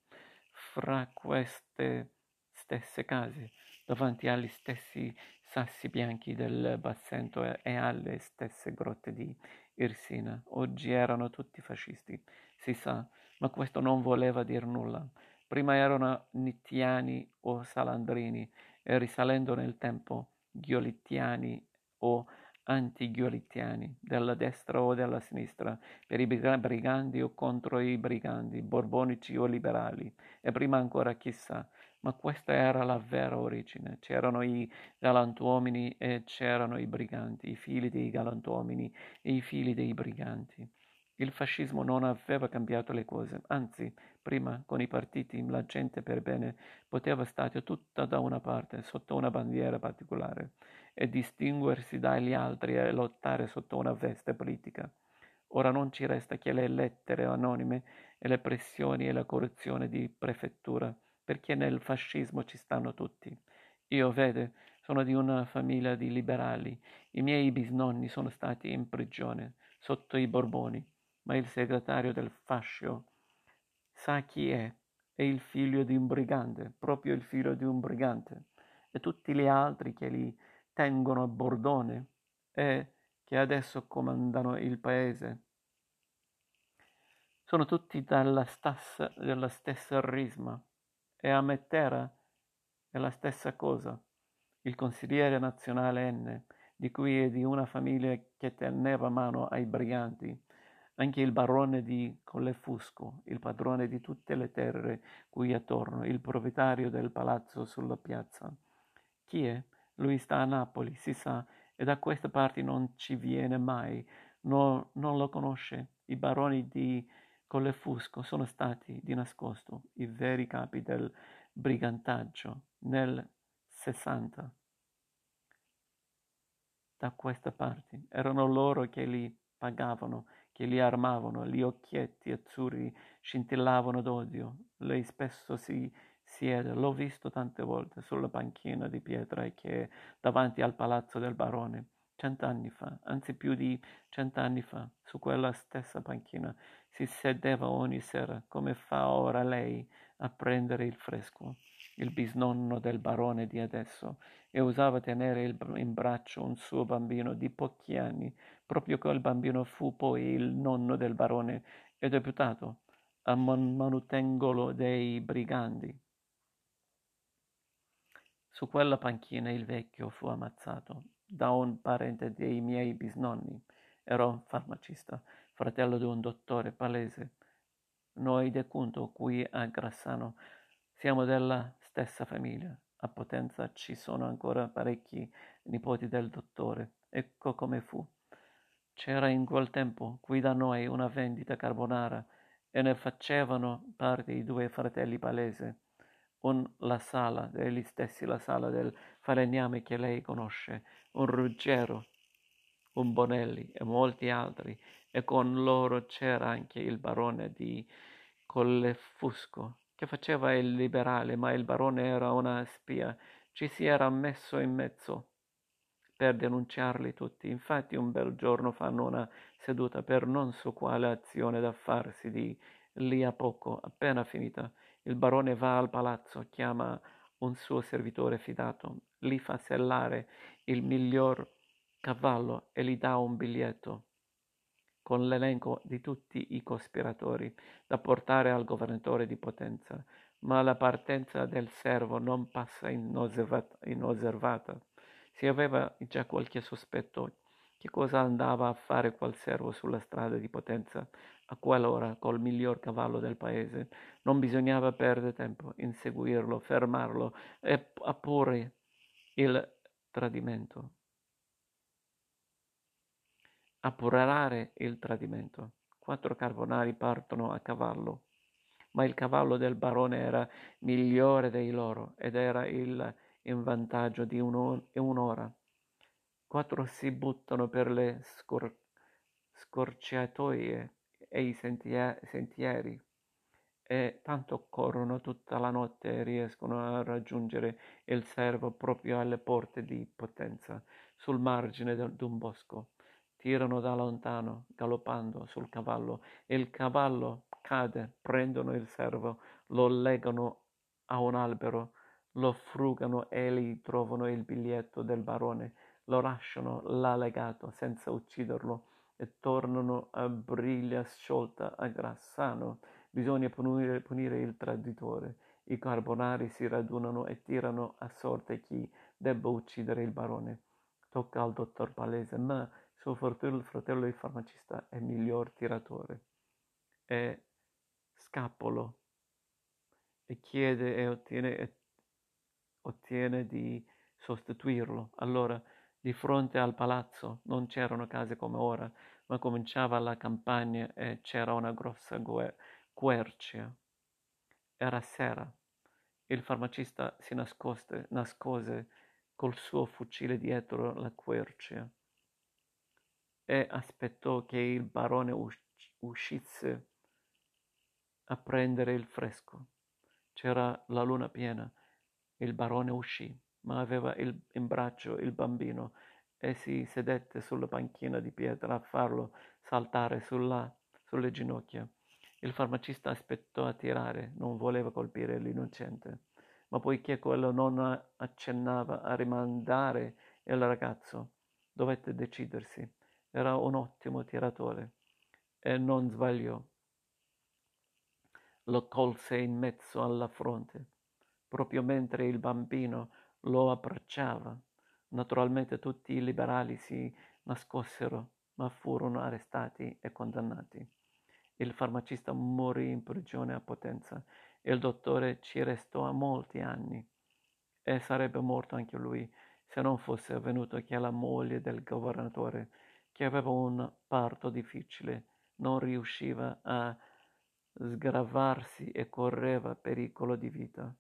fra queste stesse case, davanti agli stessi sassi bianchi del Bassento e alle stesse grotte di Irsina. Oggi erano tutti fascisti, si sa, ma questo non voleva dir nulla. Prima erano nittiani o salandrini e risalendo nel tempo ghiolittiani o antighiolittiani, della destra o della sinistra, per i briganti o contro i briganti, borbonici o liberali, e prima ancora chissà, ma questa era la vera origine. C'erano i galantuomini e c'erano i briganti, i figli dei galantuomini e i figli dei briganti. Il fascismo non aveva cambiato le cose, anzi, prima con i partiti la gente per bene poteva stare tutta da una parte, sotto una bandiera particolare, e distinguersi dagli altri e lottare sotto una veste politica. Ora non ci resta che le lettere anonime e le pressioni e la corruzione di prefettura, perché nel fascismo ci stanno tutti. Io, vede, sono di una famiglia di liberali, i miei bisnonni sono stati in prigione, sotto i Borboni. Ma il segretario del fascio sa chi è, è il figlio di un brigante, proprio il figlio di un brigante, e tutti gli altri che li tengono a bordone e che adesso comandano il paese sono tutti dalla stessa, della stessa risma, e a Matera è la stessa cosa. Il consigliere nazionale N, di cui è di una famiglia che teneva mano ai briganti. Anche il barone di Collefusco, il padrone di tutte le terre qui attorno, il proprietario del palazzo sulla piazza. Chi è? Lui sta a Napoli, si sa, e da queste parti non ci viene mai, no, non lo conosce. i baroni di Collefusco sono stati di nascosto i veri capi del brigantaggio nel sessanta. Da questa parte erano loro che li pagavano, che li armavano, gli occhietti azzurri scintillavano d'odio. Lei spesso si siede, l'ho visto tante volte, sulla panchina di pietra che è davanti al palazzo del barone. Cent'anni fa, anzi più di cent'anni fa, su quella stessa panchina si sedeva ogni sera, come fa ora lei, a prendere il fresco. Il bisnonno del barone di adesso, e usava tenere il, in braccio un suo bambino di pochi anni, proprio quel bambino fu poi il nonno del barone e deputato a man- manutengolo dei briganti. Su quella panchina il vecchio fu ammazzato da un parente dei miei bisnonni. Era un farmacista, fratello di un dottore palese. Noi De Cunto, qui a Grassano, siamo della stessa famiglia. A Potenza ci sono ancora parecchi nipoti del dottore. Ecco come fu. C'era in quel tempo qui da noi una vendita carbonara e ne facevano parte i due fratelli Palese, un La Sala, egli stessi La Sala del falegname che lei conosce, un Ruggero, un Bonelli e molti altri, e con loro c'era anche il barone di Collefusco, che faceva il liberale, ma il barone era una spia, ci si era messo in mezzo per denunciarli tutti. Infatti un bel giorno fanno una seduta per non so quale azione da farsi di lì a poco. Appena finita, il barone va al palazzo, chiama un suo servitore fidato, gli fa sellare il miglior cavallo e gli dà un biglietto con l'elenco di tutti i cospiratori da portare al governatore di Potenza, ma la partenza del servo non passa inosservata. Si aveva già qualche sospetto che cosa andava a fare quel servo sulla strada di Potenza a quell'ora col miglior cavallo del paese. Non bisognava perdere tempo, inseguirlo, fermarlo e appurare il tradimento. Appurare il tradimento. Quattro carbonari partono a cavallo, ma il cavallo del barone era migliore dei loro ed era il, in vantaggio di un'ora, un'ora. Quattro si buttano per le scor- scorciatoie e i sentia- sentieri e tanto corrono tutta la notte e riescono a raggiungere il servo proprio alle porte di Potenza, sul margine de- d'un bosco. Tirano da lontano, galoppando sul cavallo, e il cavallo cade, prendono il servo, lo legano a un albero, lo frugano e lì trovano il biglietto del barone, lo lasciano là legato senza ucciderlo e tornano a briglia sciolta a Grassano. Bisogna punire, punire il traditore. I carbonari si radunano e tirano a sorte chi debba uccidere il barone. Tocca al dottor Palese, ma suo fratello, fratello del farmacista è miglior tiratore, è scapolo e chiede e ottiene, e ottiene di sostituirlo. Allora, di fronte al palazzo non c'erano case come ora, ma cominciava la campagna e c'era una grossa guer- quercia. Era sera. Il farmacista si nascoste, nascose col suo fucile dietro la quercia e aspettò che il barone uscisse a prendere il fresco. C'era la luna piena. Il barone uscì, ma aveva il, in braccio il bambino e si sedette sulla panchina di pietra a farlo saltare sulla, sulle ginocchia. Il farmacista aspettò a tirare, non voleva colpire l'innocente, ma poiché quello non accennava a rimandare il ragazzo, dovette decidersi. Era un ottimo tiratore e non sbagliò. Lo colse in mezzo alla fronte, proprio mentre il bambino lo abbracciava. Naturalmente tutti i liberali si nascosero, ma furono arrestati e condannati. Il farmacista morì in prigione a Potenza. Il dottore ci restò a molti anni e sarebbe morto anche lui se non fosse avvenuto che la moglie del governatore, che aveva un parto difficile, non riusciva a sgravarsi e correva pericolo di vita.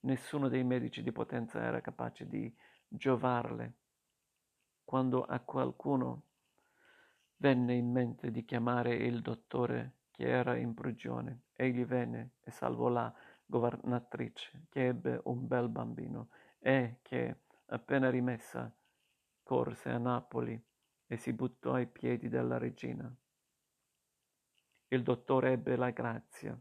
Nessuno dei medici di Potenza era capace di giovarle. Quando a qualcuno venne in mente di chiamare il dottore che era in prigione, egli venne e salvò la governatrice, che ebbe un bel bambino e che, appena rimessa, corse a Napoli e si buttò ai piedi della regina. Il dottore ebbe la grazia,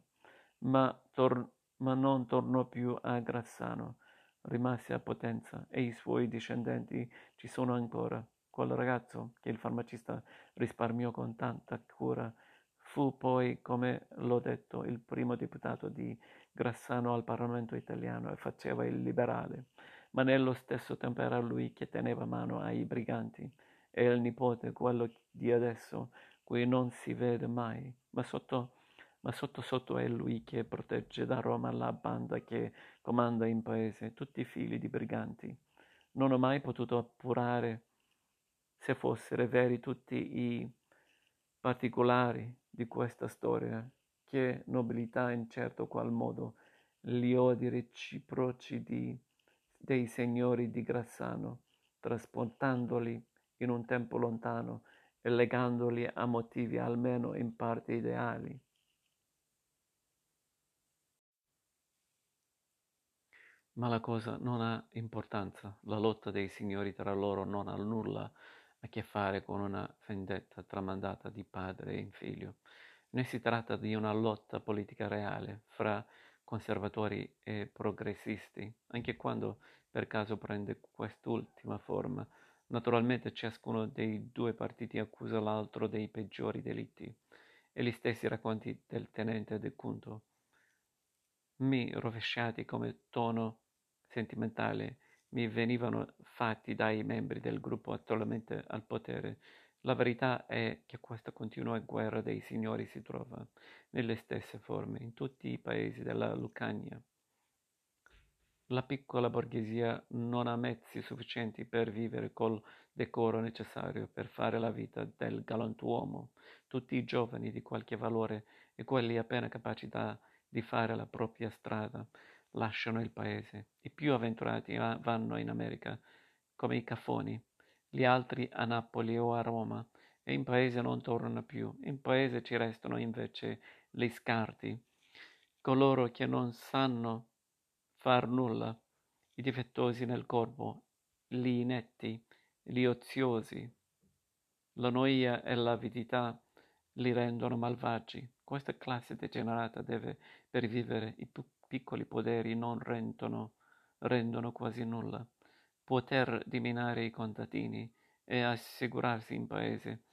ma, tor- ma non tornò più a Grassano, rimase a Potenza e i suoi discendenti ci sono ancora. Quel ragazzo che il farmacista risparmiò con tanta cura fu poi, come l'ho detto, il primo deputato di Grassano al Parlamento italiano e faceva il liberale, ma nello stesso tempo era lui che teneva mano ai briganti e il nipote, quello di adesso, cui non si vede mai, ma sotto, ma sotto sotto è lui che protegge da Roma la banda che comanda in paese, tutti figli di briganti. Non ho mai potuto appurare se fossero veri tutti i particolari di questa storia, che nobilità in certo qual modo gli odi reciproci di, dei signori di Grassano, trasportandoli in un tempo lontano e legandoli a motivi almeno in parte ideali. Ma la cosa non ha importanza, la lotta dei signori tra loro non ha nulla a che fare con una vendetta tramandata di padre in figlio, né si tratta di una lotta politica reale fra conservatori e progressisti, anche quando per caso prende quest'ultima forma. Naturalmente ciascuno dei due partiti accusa l'altro dei peggiori delitti, e gli stessi racconti del tenente De Cunto, mi rovesciati come tono sentimentale, mi venivano fatti dai membri del gruppo attualmente al potere. La verità è che questa continua guerra dei signori si trova nelle stesse forme in tutti i paesi della Lucania. La piccola borghesia non ha mezzi sufficienti per vivere col decoro necessario per fare la vita del galantuomo. Tutti i giovani di qualche valore e quelli appena capacità di fare la propria strada lasciano il paese. I più avventurati vanno in America, come i cafoni, gli altri a Napoli o a Roma, e in paese non tornano più. In paese ci restano invece gli scarti, coloro che non sanno far nulla, i difettosi nel corpo, gli inetti, gli oziosi. La noia e l'avidità li rendono malvagi. Questa classe degenerata deve, per vivere, i più piccoli poderi non rendono, rendono quasi nulla. Poter dominare i contadini e assicurarsi in paese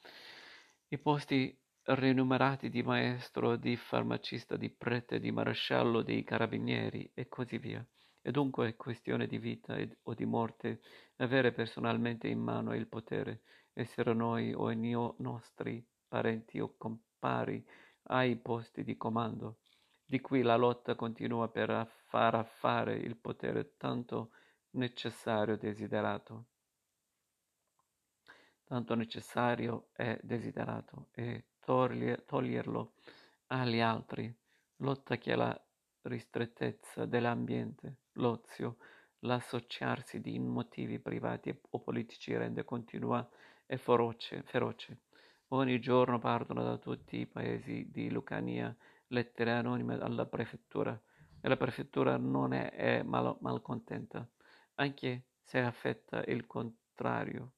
i posti rinumerati di maestro, di farmacista, di prete, di maresciallo, dei carabinieri e così via. E dunque è questione di vita ed, o di morte avere personalmente in mano il potere, essere noi o i nio- nostri parenti o compari ai posti di comando. Di qui la lotta continua per far affare il potere tanto necessario desiderato. Tanto necessario è desiderato e toglierlo agli altri, lotta che è la ristrettezza dell'ambiente, l'ozio, l'associarsi di motivi privati o politici rende continua e feroce, feroce. Ogni giorno partono da tutti i paesi di Lucania lettere anonime alla prefettura, e la prefettura non è, è mal, malcontenta, anche se affetta il contrario.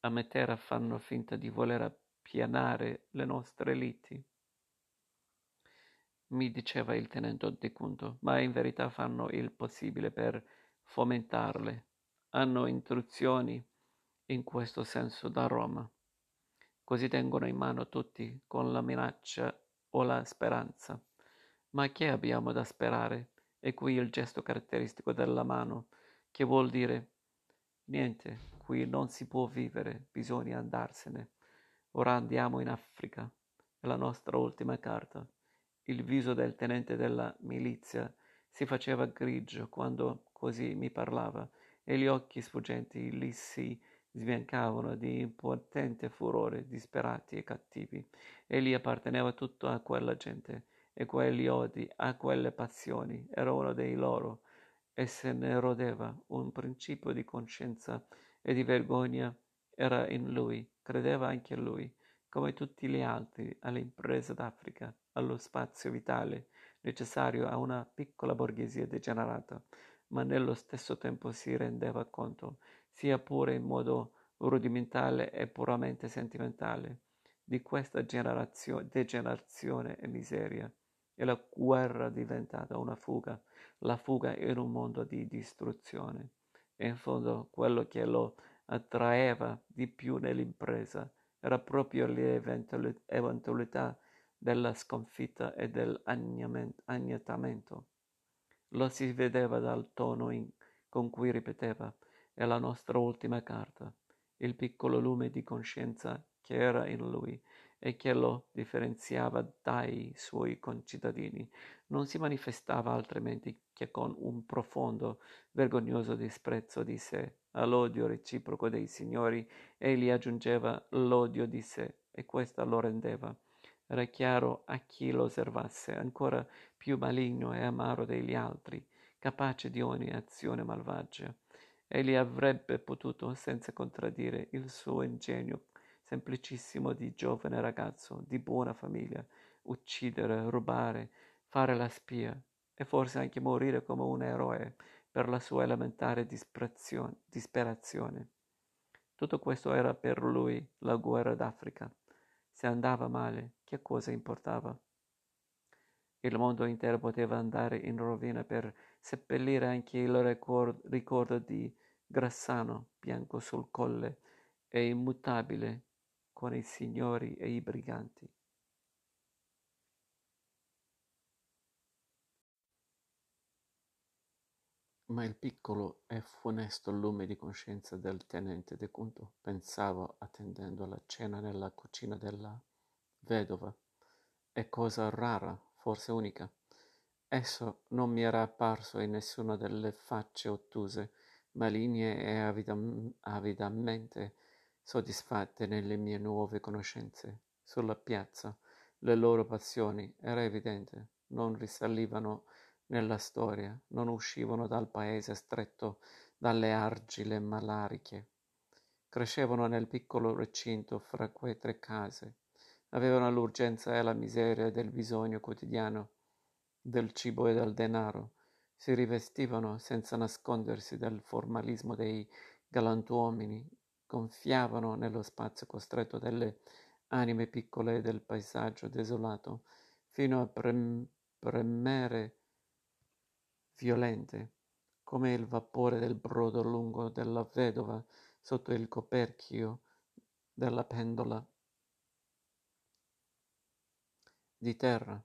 A Matera fanno finta di voler appianare le nostre liti, mi diceva il tenente De Cunto, ma in verità fanno il possibile per fomentarle. Hanno istruzioni in questo senso da Roma. Così tengono in mano tutti con la minaccia o la speranza. Ma che abbiamo da sperare? E qui il gesto caratteristico della mano, che vuol dire niente. Qui non si può vivere, bisogna andarsene. Ora andiamo in Africa. È la nostra ultima carta. Il viso del tenente della milizia si faceva grigio quando così mi parlava e gli occhi sfuggenti gli si sbiancavano di impotente furore, disperati e cattivi. Egli apparteneva tutto a quella gente, e quegli odi, a quelle passioni, era uno dei loro, e se ne rodeva. Un principio di coscienza e di vergogna era in lui, credeva anche lui, come tutti gli altri, all'impresa d'Africa, allo spazio vitale necessario a una piccola borghesia degenerata, ma nello stesso tempo si rendeva conto, sia pure in modo rudimentale e puramente sentimentale, di questa generazione, degenerazione e miseria. E la guerra diventata una fuga, la fuga in un mondo di distruzione. E in fondo quello che lo attraeva di più nell'impresa era proprio l'eventualità della sconfitta e dell'annientamento. Lo si vedeva dal tono in, con cui ripeteva «È la nostra ultima carta», il piccolo lume di coscienza che era in lui e che lo differenziava dai suoi concittadini non si manifestava altrimenti che con un profondo, vergognoso disprezzo di sé. All'odio reciproco dei signori egli aggiungeva l'odio di sé, e questa lo rendeva, era chiaro a chi lo osservasse, ancora più maligno e amaro degli altri, capace di ogni azione malvagia. Egli avrebbe potuto, senza contraddire il suo ingegno semplicissimo di giovane ragazzo di buona famiglia, uccidere, rubare, fare la spia, e forse anche morire come un eroe per la sua elementare disperazione. Tutto questo era per lui la guerra d'Africa. Se andava male, che cosa importava? Il mondo intero poteva andare in rovina per seppellire anche il ricordo, ricordo di Grassano, bianco sul colle e immutabile con i signori e i briganti. Ma il piccolo e funesto lume di coscienza del tenente De Cunto pensava, attendendo la cena nella cucina della vedova, e cosa rara, forse unica. Esso non mi era apparso in nessuna delle facce ottuse, maligne e avidam- avidamente soddisfatte nelle mie nuove conoscenze. Sulla piazza le loro passioni, era evidente, non risalivano nella storia, non uscivano dal paese stretto dalle argile malariche. Crescevano nel piccolo recinto fra quei tre case, avevano l'urgenza e la miseria del bisogno quotidiano, del cibo e del denaro, si rivestivano senza nascondersi dal formalismo dei galantuomini, gonfiavano nello spazio costretto delle anime piccole e del paesaggio desolato, fino a prem- premere violente, come il vapore del brodo lungo della vedova sotto il coperchio della pendola di terra,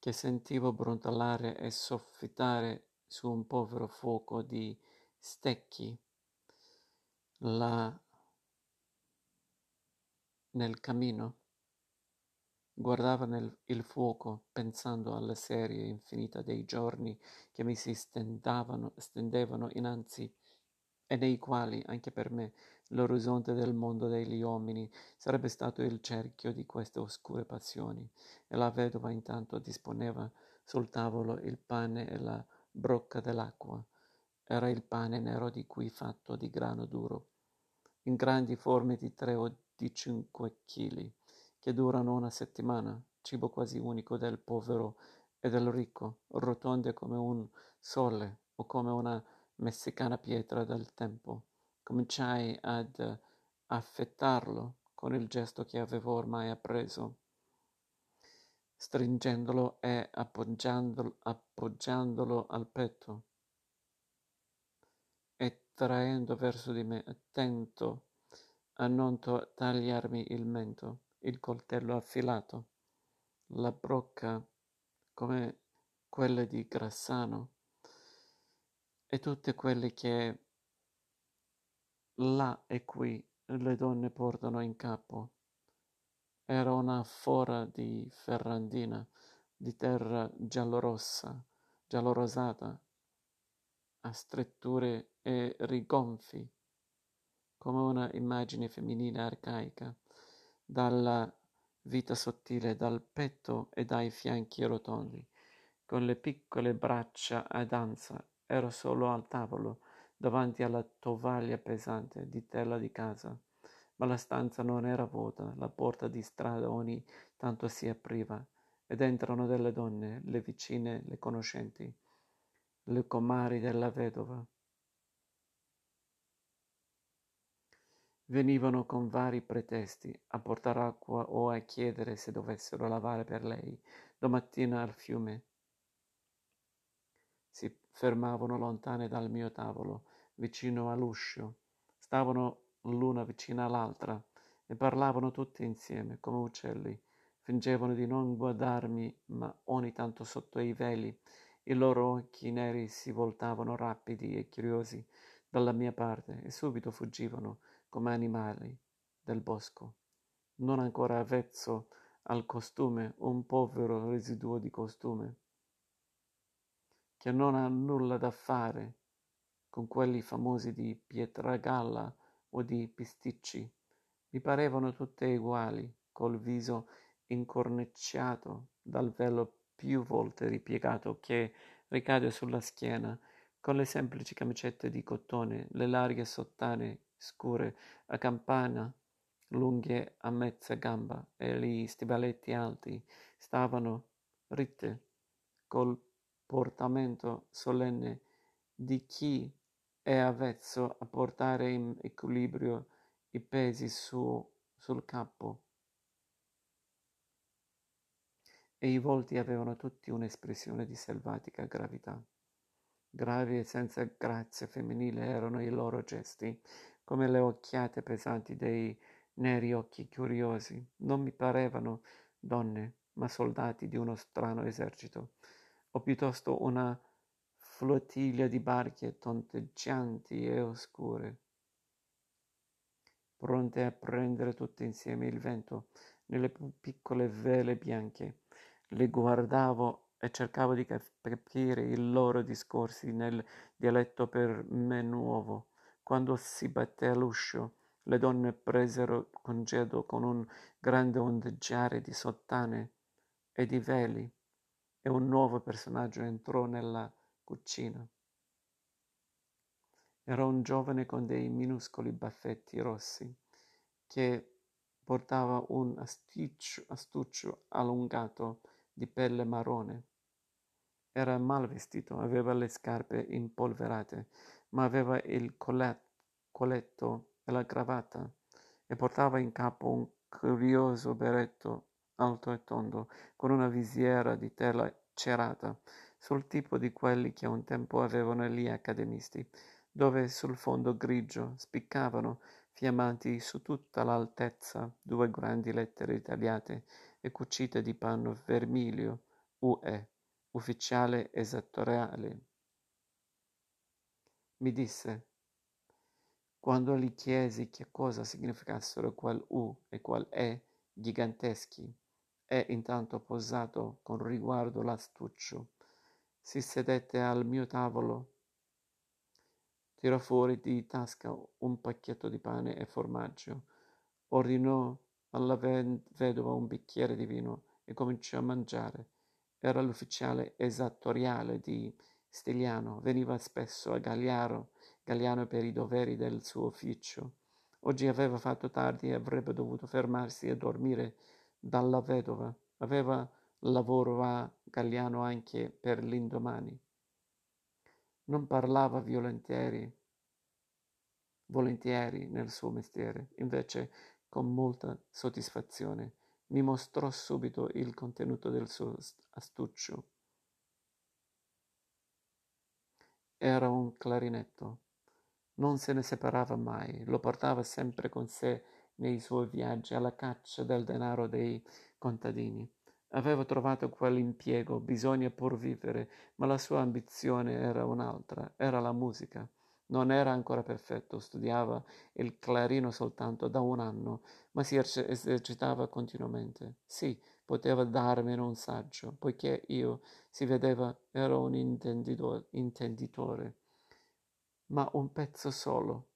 che sentivo brontolare e soffitare su un povero fuoco di stecchi là nel camino. Guardavo nel, il fuoco, pensando alla serie infinita dei giorni che mi si stendavano, stendevano innanzi, e nei quali, anche per me, l'orizzonte del mondo degli uomini sarebbe stato il cerchio di queste oscure passioni, e la vedova intanto disponeva sul tavolo il pane e la brocca dell'acqua. Era il pane nero di cui fatto di grano duro, in grandi forme di tre o di cinque chili, che durano una settimana, cibo quasi unico del povero e del ricco, rotonde come un sole o come una messicana pietra del tempo. Cominciai ad affettarlo con il gesto che avevo ormai appreso, stringendolo e appoggiandolo, appoggiandolo al petto e traendo verso di me, attento a non to- tagliarmi il mento, il coltello affilato. La brocca, come quelle di Grassano e tutte quelle che là e qui le donne portano in capo, era una fora di ferrandina di terra giallorossa, giallorosata, a stretture e rigonfi come una immagine femminile arcaica, dalla vita sottile, dal petto e dai fianchi rotondi, con le piccole braccia ad ansa. Ero solo al tavolo, davanti alla tovaglia pesante di tela di casa, ma la stanza non era vuota, la porta di strada ogni tanto si apriva, ed entrano delle donne, le vicine, le conoscenti, le comari della vedova. Venivano con vari pretesti a portare acqua o a chiedere se dovessero lavare per lei. Domattina al fiume si fermavano lontane dal mio tavolo, vicino all'uscio. Stavano l'una vicina all'altra e parlavano tutte insieme, come uccelli. Fingevano di non guardarmi, ma ogni tanto sotto i veli i loro occhi neri si voltavano rapidi e curiosi dalla mia parte e subito fuggivano come animali del bosco. Non ancora avvezzo al costume, un povero residuo di costume, che non ha nulla da fare con quelli famosi di Pietragalla o di Pisticci. Mi parevano tutte uguali, col viso incorniciato dal velo più volte ripiegato che ricade sulla schiena, con le semplici camicette di cotone, le larghe sottane scure a campana lunghe a mezza gamba e gli stivaletti alti. Stavano ritte col portamento solenne di chi è avvezzo a portare in equilibrio i pesi su, sul capo, e i volti avevano tutti un'espressione di selvatica gravità. Gravi e senza grazia femminile erano i loro gesti, come le occhiate pesanti dei neri occhi curiosi. Non mi parevano donne, ma soldati di uno strano esercito, o piuttosto una flottiglia di barche tonteggianti e oscure, pronte a prendere tutte insieme il vento nelle piccole vele bianche. Le guardavo e cercavo di capire i loro discorsi nel dialetto per me nuovo. Quando si batté all'uscio, le donne presero congedo con un grande ondeggiare di sottane e di veli, e un nuovo personaggio entrò nella cucina. Era un giovane con dei minuscoli baffetti rossi, che portava un astuccio, astuccio allungato di pelle marrone. Era mal vestito, aveva le scarpe impolverate, ma aveva il colletto e la cravatta, e portava in capo un curioso berretto alto e tondo con una visiera di tela cerata, sul tipo di quelli che un tempo avevano gli accademisti, dove sul fondo grigio spiccavano fiammanti su tutta l'altezza due grandi lettere tagliate e cucite di panno vermiglio: U E, ufficiale esattoriale. Mi disse, quando gli chiesi che cosa significassero quel U e quel E giganteschi, e intanto posato con riguardo l'astuccio, si sedette al mio tavolo, tirò fuori di tasca un pacchetto di pane e formaggio, ordinò alla vedova un bicchiere di vino e cominciò a mangiare. Era l'ufficiale esattoriale di Stigliano, veniva spesso a Gagliano, Gagliano per i doveri del suo ufficio. Oggi aveva fatto tardi e avrebbe dovuto fermarsi e dormire dalla vedova. Aveva lavoro a Gagliano anche per l'indomani. Non parlava volentieri, volentieri nel suo mestiere, invece con molta soddisfazione. Mi mostrò subito il contenuto del suo astuccio. Era un clarinetto. Non se ne separava mai, lo portava sempre con sé nei suoi viaggi alla caccia del denaro dei contadini. Aveva trovato quell'impiego, bisogna pur vivere, ma la sua ambizione era un'altra, era la musica. Non era ancora perfetto, studiava il clarino soltanto da un anno, ma si esercitava continuamente. Sì, poteva darmene un saggio, poiché io, si vedeva, ero un intendito- intenditore, ma un pezzo solo.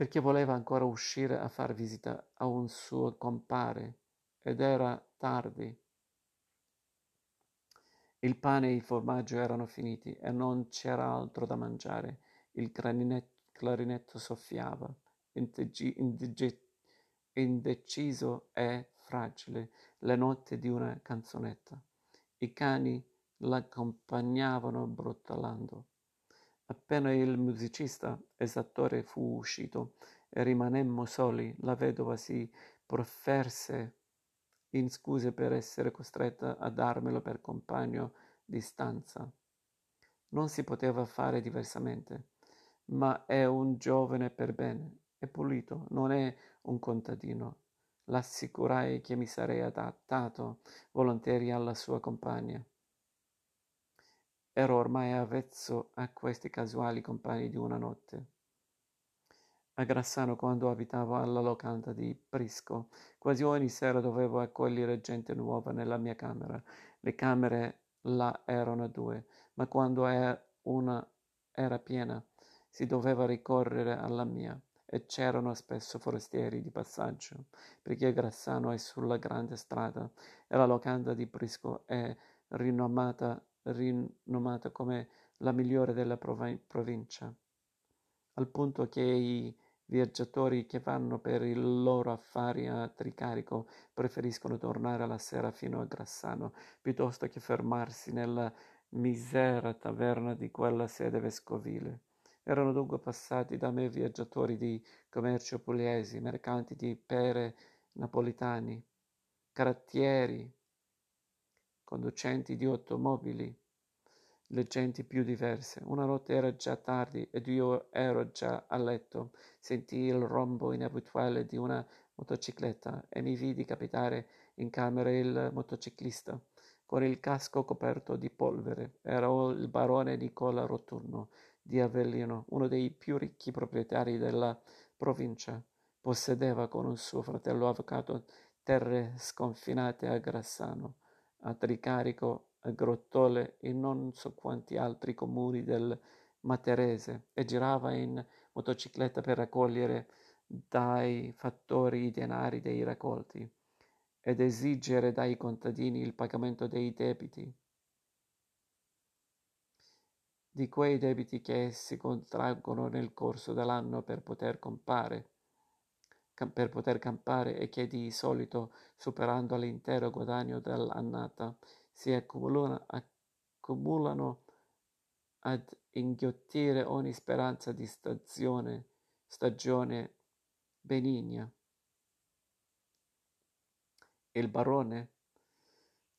perché voleva ancora uscire a far visita a un suo compare, ed era tardi. Il pane e il formaggio erano finiti e non c'era altro da mangiare. Il clarinetto soffiava, indeciso e fragile, le note di una canzonetta. I cani l'accompagnavano brontolando. Appena il musicista esattore fu uscito e rimanemmo soli, la vedova si profferse in scuse per essere costretta a darmelo per compagno di stanza. Non si poteva fare diversamente, ma è un giovane per bene, è pulito, non è un contadino. L'assicurai che mi sarei adattato volentieri alla sua compagnia. Ero ormai avvezzo a questi casuali compagni di una notte. A Grassano, quando abitavo alla locanda di Prisco, quasi ogni sera dovevo accogliere gente nuova nella mia camera. Le camere là erano due, ma quando una era piena si doveva ricorrere alla mia, e c'erano spesso forestieri di passaggio, perché Grassano è sulla grande strada e la locanda di Prisco è rinomata rinomata come la migliore della prov- provincia, al punto che i viaggiatori che vanno per i loro affari a Tricarico preferiscono tornare alla sera fino a Grassano piuttosto che fermarsi nella misera taverna di quella sede vescovile. Erano dunque passati da me viaggiatori di commercio pugliesi, mercanti di pere napolitani, carattieri, conducenti di automobili, le genti più diverse. Una notte era già tardi ed io ero già a letto. Sentii il rombo inabituale di una motocicletta e mi vidi capitare in camera il motociclista con il casco coperto di polvere. Era il barone Nicola Roturno di Avellino, uno dei più ricchi proprietari della provincia. Possedeva con un suo fratello avvocato terre sconfinate a Grassano, a Tricarico, a Grottole e non so quanti altri comuni del Materese, e girava in motocicletta per raccogliere dai fattori i denari dei raccolti ed esigere dai contadini il pagamento dei debiti, di quei debiti che essi contraggono nel corso dell'anno per poter compare per poter campare e che di solito, superando l'intero guadagno dell'annata, si accumulano, accumulano ad inghiottire ogni speranza di stazione, stagione benigna. Il barone,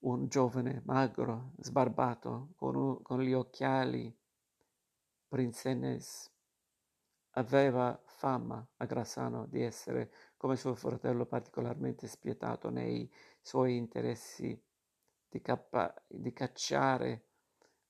un giovane magro, sbarbato, con, un, con gli occhiali princenes, aveva fama a Grassano di essere, come suo fratello, particolarmente spietato nei suoi interessi di, cappa- di cacciare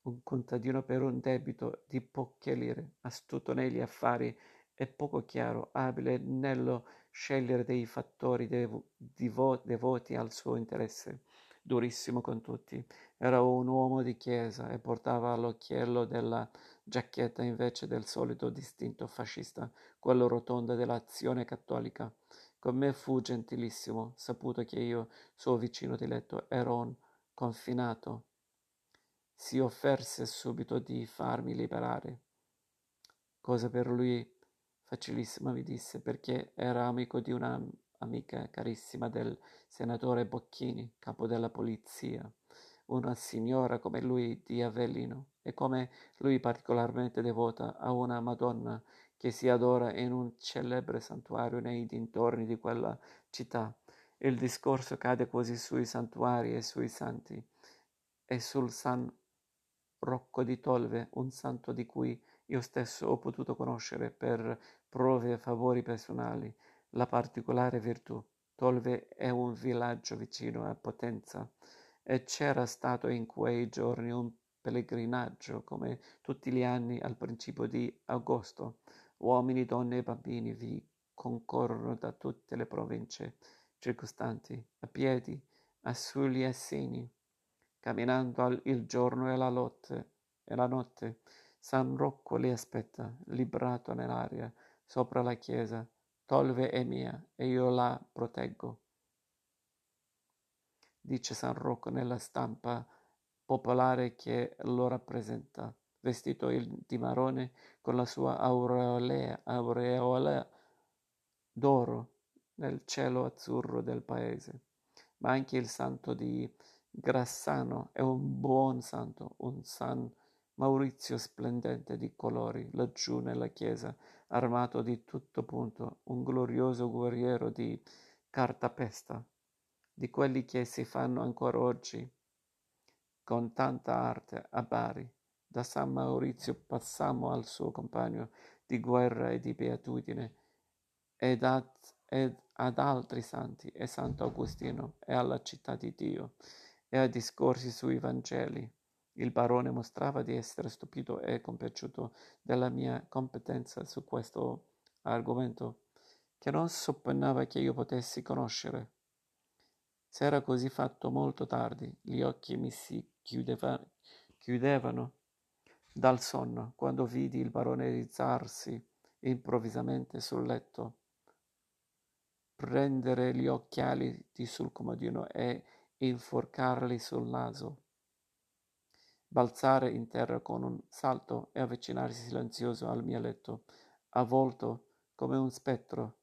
un contadino per un debito di poche lire, astuto negli affari e poco chiaro, abile nello scegliere dei fattori devo- devo- devoti al suo interesse, durissimo con tutti. Era un uomo di chiesa e portava all'occhiello della giacchetta, invece del solito distinto fascista, quello rotondo dell'azione cattolica. Con me fu gentilissimo, saputo che io, suo vicino di letto, ero un confinato. Si offerse subito di farmi liberare, cosa per lui facilissima, mi disse, perché era amico di una amica carissima del senatore Bocchini, capo della polizia, una signora come lui di Avellino, e come lui particolarmente devota a una Madonna che si adora in un celebre santuario nei dintorni di quella città. Il discorso cade così sui santuari e sui santi, e sul San Rocco di Tolve, un santo di cui io stesso ho potuto conoscere per prove e favori personali la particolare virtù. Tolve è un villaggio vicino a Potenza, e c'era stato in quei giorni un pellegrinaggio come tutti gli anni al principio di agosto. Uomini, donne e bambini vi concorrono da tutte le province circostanti, a piedi, a sugli assini, camminando al, il giorno e la, lotte, e la notte. San Rocco li aspetta, librato nell'aria, sopra la chiesa. Tolve è mia e io la proteggo, dice San Rocco nella stampa popolare che lo rappresenta, vestito di marrone con la sua aureola, aureola d'oro nel cielo azzurro del paese. Ma anche il santo di Grassano è un buon santo, un San Maurizio splendente di colori, laggiù nella chiesa, armato di tutto punto, un glorioso guerriero di cartapesta, di quelli che si fanno ancora oggi con tanta arte a Bari. Da San Maurizio passiamo al suo compagno di guerra e di beatitudine, ed ad, ed ad altri santi, e Sant'Agostino, e alla città di Dio, e a discorsi sui Vangeli. Il barone mostrava di essere stupito e compiaciuto della mia competenza su questo argomento, che non supponeva che io potessi conoscere. S'era così fatto molto tardi, gli occhi mi si chiudeva, chiudevano dal sonno, quando vidi il barone rizzarsi improvvisamente sul letto, prendere gli occhiali di sul comodino e inforcarli sul naso, balzare in terra con un salto e avvicinarsi silenzioso al mio letto, avvolto come un spettro,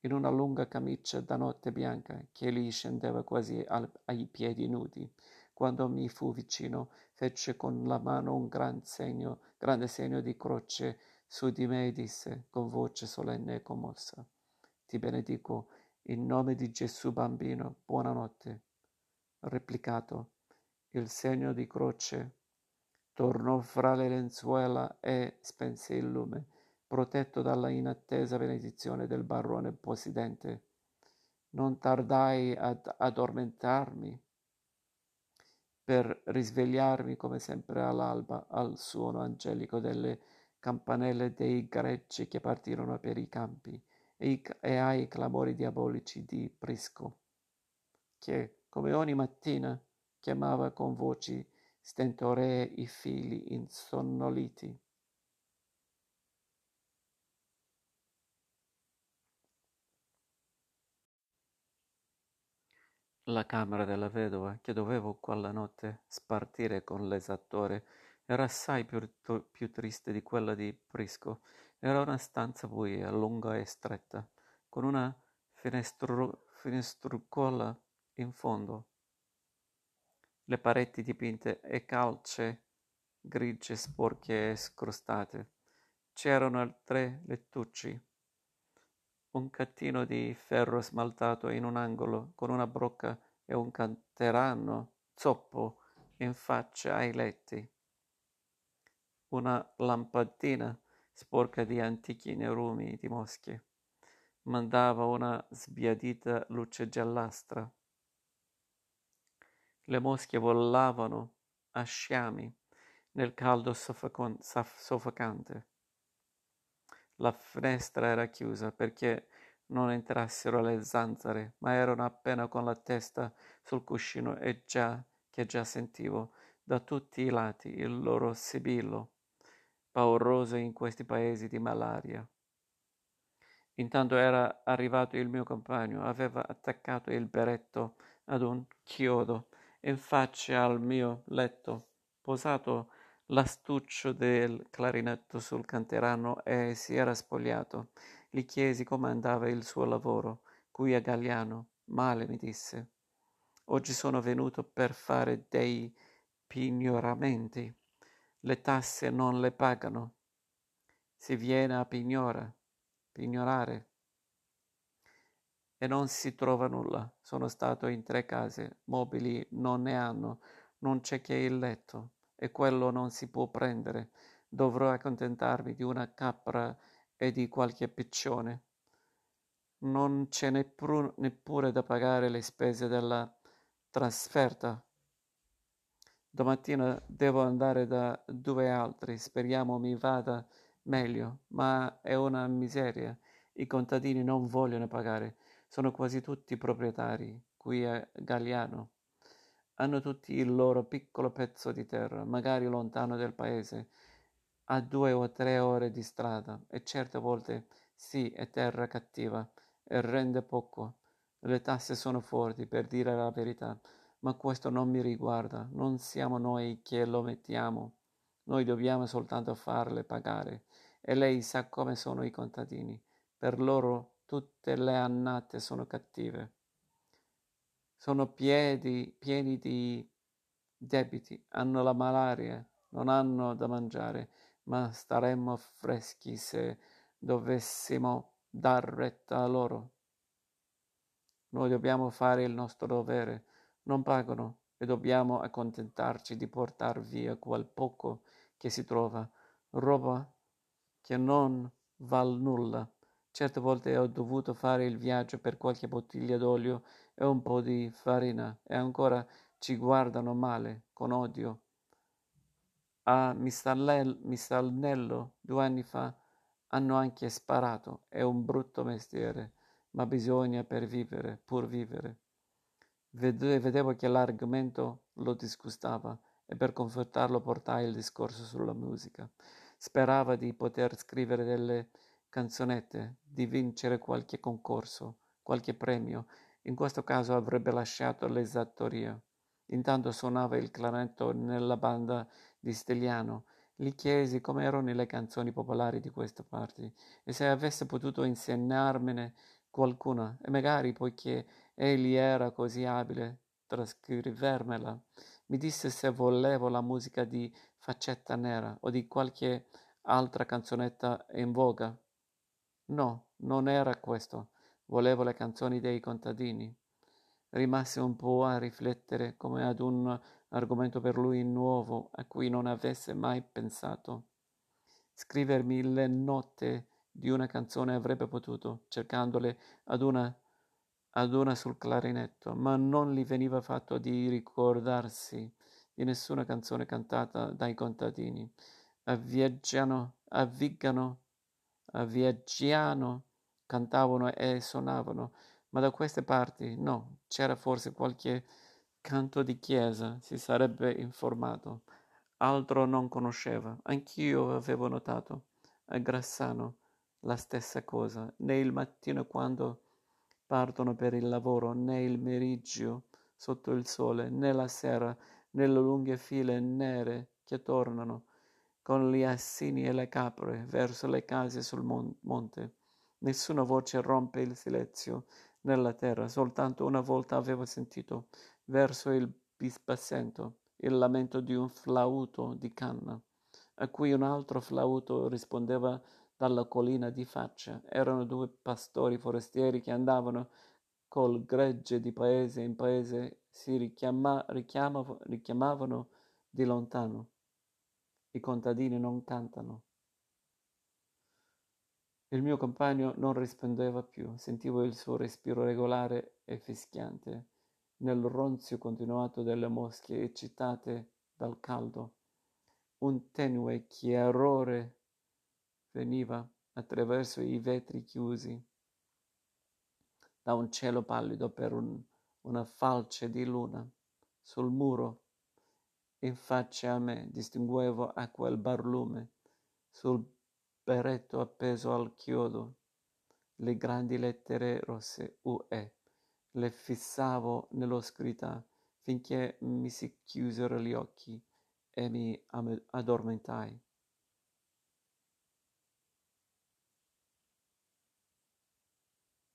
in una lunga camicia da notte bianca che gli scendeva quasi al, ai piedi nudi. Quando mi fu vicino, fece con la mano un gran segno, grande segno di croce su di me e disse, con voce solenne e commossa, «Ti benedico, in nome di Gesù bambino, buonanotte». Replicato, il segno di croce tornò fra le lenzuola e spense il lume, protetto dalla inattesa benedizione del barone possidente. Non tardai ad addormentarmi, per risvegliarmi come sempre all'alba al suono angelico delle campanelle dei greggi che partirono per i campi e, e ai clamori diabolici di Prisco, che, come ogni mattina, chiamava con voci stentoree i figli insonnoliti. La camera della vedova, che dovevo quella notte spartire con l'esattore, era assai più, to- più triste di quella di Prisco. Era una stanza buia, lunga e stretta, con una finestru- finestruccola in fondo. Le pareti dipinte e calce, grigie, sporche e scrostate. C'erano tre lettucci, un cattino di ferro smaltato in un angolo con una brocca e un canterano zoppo in faccia ai letti, una lampadina sporca di antichi nerumi di mosche mandava una sbiadita luce giallastra. Le mosche volavano a sciami nel caldo soffocon- soffocante. La finestra era chiusa perché non entrassero le zanzare, ma erano appena con la testa sul cuscino e già che già sentivo da tutti i lati il loro sibillo, pauroso in questi paesi di malaria. Intanto era arrivato il mio compagno, aveva attaccato il berretto ad un chiodo in faccia al mio letto, posato l'astuccio del clarinetto sul canterano e si era spogliato. Gli chiesi come andava il suo lavoro qui a Gagliano. Male, mi disse. Oggi sono venuto per fare dei pignoramenti. Le tasse non le pagano. Si viene a pignora, pignorare. E non si trova nulla. Sono stato in tre case. Mobili non ne hanno. Non c'è che il letto. E quello non si può prendere, dovrò accontentarmi di una capra e di qualche piccione. Non c'è neppru- neppure da pagare le spese della trasferta. Domattina devo andare da due altri, speriamo mi vada meglio, ma è una miseria. I contadini non vogliono pagare, sono quasi tutti proprietari qui a Gagliano. Hanno tutti il loro piccolo pezzo di terra, magari lontano dal paese, a due o tre ore di strada, e certe volte sì, è terra cattiva e rende poco. Le tasse sono forti, per dire la verità, ma questo non mi riguarda, non siamo noi che lo mettiamo, noi dobbiamo soltanto farle pagare, e lei sa come sono i contadini, per loro tutte le annate sono cattive. Sono piedi, pieni di debiti, hanno la malaria, non hanno da mangiare, ma staremmo freschi se dovessimo dar retta a loro. Noi dobbiamo fare il nostro dovere, non pagano e dobbiamo accontentarci di portar via quel poco che si trova, roba che non val nulla. Certe volte ho dovuto fare il viaggio per qualche bottiglia d'olio e un po' di farina, e ancora ci guardano male, con odio. A Mistallello, due anni fa, hanno anche sparato, è un brutto mestiere, ma bisogna per vivere, pur vivere. Vedevo che l'argomento lo disgustava e per confortarlo portai il discorso sulla musica. Sperava di poter scrivere delle canzonette, di vincere qualche concorso, qualche premio. In questo caso avrebbe lasciato l'esattoria. Intanto suonava il clarinetto nella banda di Stigliano. Gli chiesi come erano le canzoni popolari di questa parte e se avesse potuto insegnarmene qualcuna, e magari, poiché egli era così abile, trascrivermela. Mi disse se volevo la musica di Faccetta Nera o di qualche altra canzonetta in voga. No, non era questo. Volevo le canzoni dei contadini. Rimasi un po' a riflettere, come ad un argomento per lui nuovo a cui non avesse mai pensato. Scrivermi le note di una canzone avrebbe potuto, cercandole ad una ad una sul clarinetto, ma non gli veniva fatto di ricordarsi di nessuna canzone cantata dai contadini. Avviaggiano, avvigano, avviaggiano, cantavano e suonavano, ma da queste parti no, c'era forse qualche canto di chiesa, si sarebbe informato. Altro non conosceva, anch'io avevo notato, a Grassano, la stessa cosa, né il mattino quando partono per il lavoro, né il meriggio sotto il sole, né la sera, nelle lunghe file nere che tornano con gli assini e le capre verso le case sul mon- monte. Nessuna voce rompe il silenzio nella terra, soltanto una volta avevo sentito verso il Bassento il lamento di un flauto di canna, a cui un altro flauto rispondeva dalla collina di faccia. Erano due pastori forestieri che andavano col gregge di paese in paese, si richiama, richiama, richiamavano di lontano. I contadini non cantano. Il mio compagno non rispondeva più, sentivo il suo respiro regolare e fischiante, nel ronzio continuato delle mosche eccitate dal caldo. Un tenue chiarore veniva attraverso i vetri chiusi da un cielo pallido per un, una falce di luna. Sul muro in faccia a me distinguevo a quel barlume sul berretto appeso al chiodo le grandi lettere rosse U E. Le fissavo nell'oscurità finché mi si chiusero gli occhi e mi addormentai.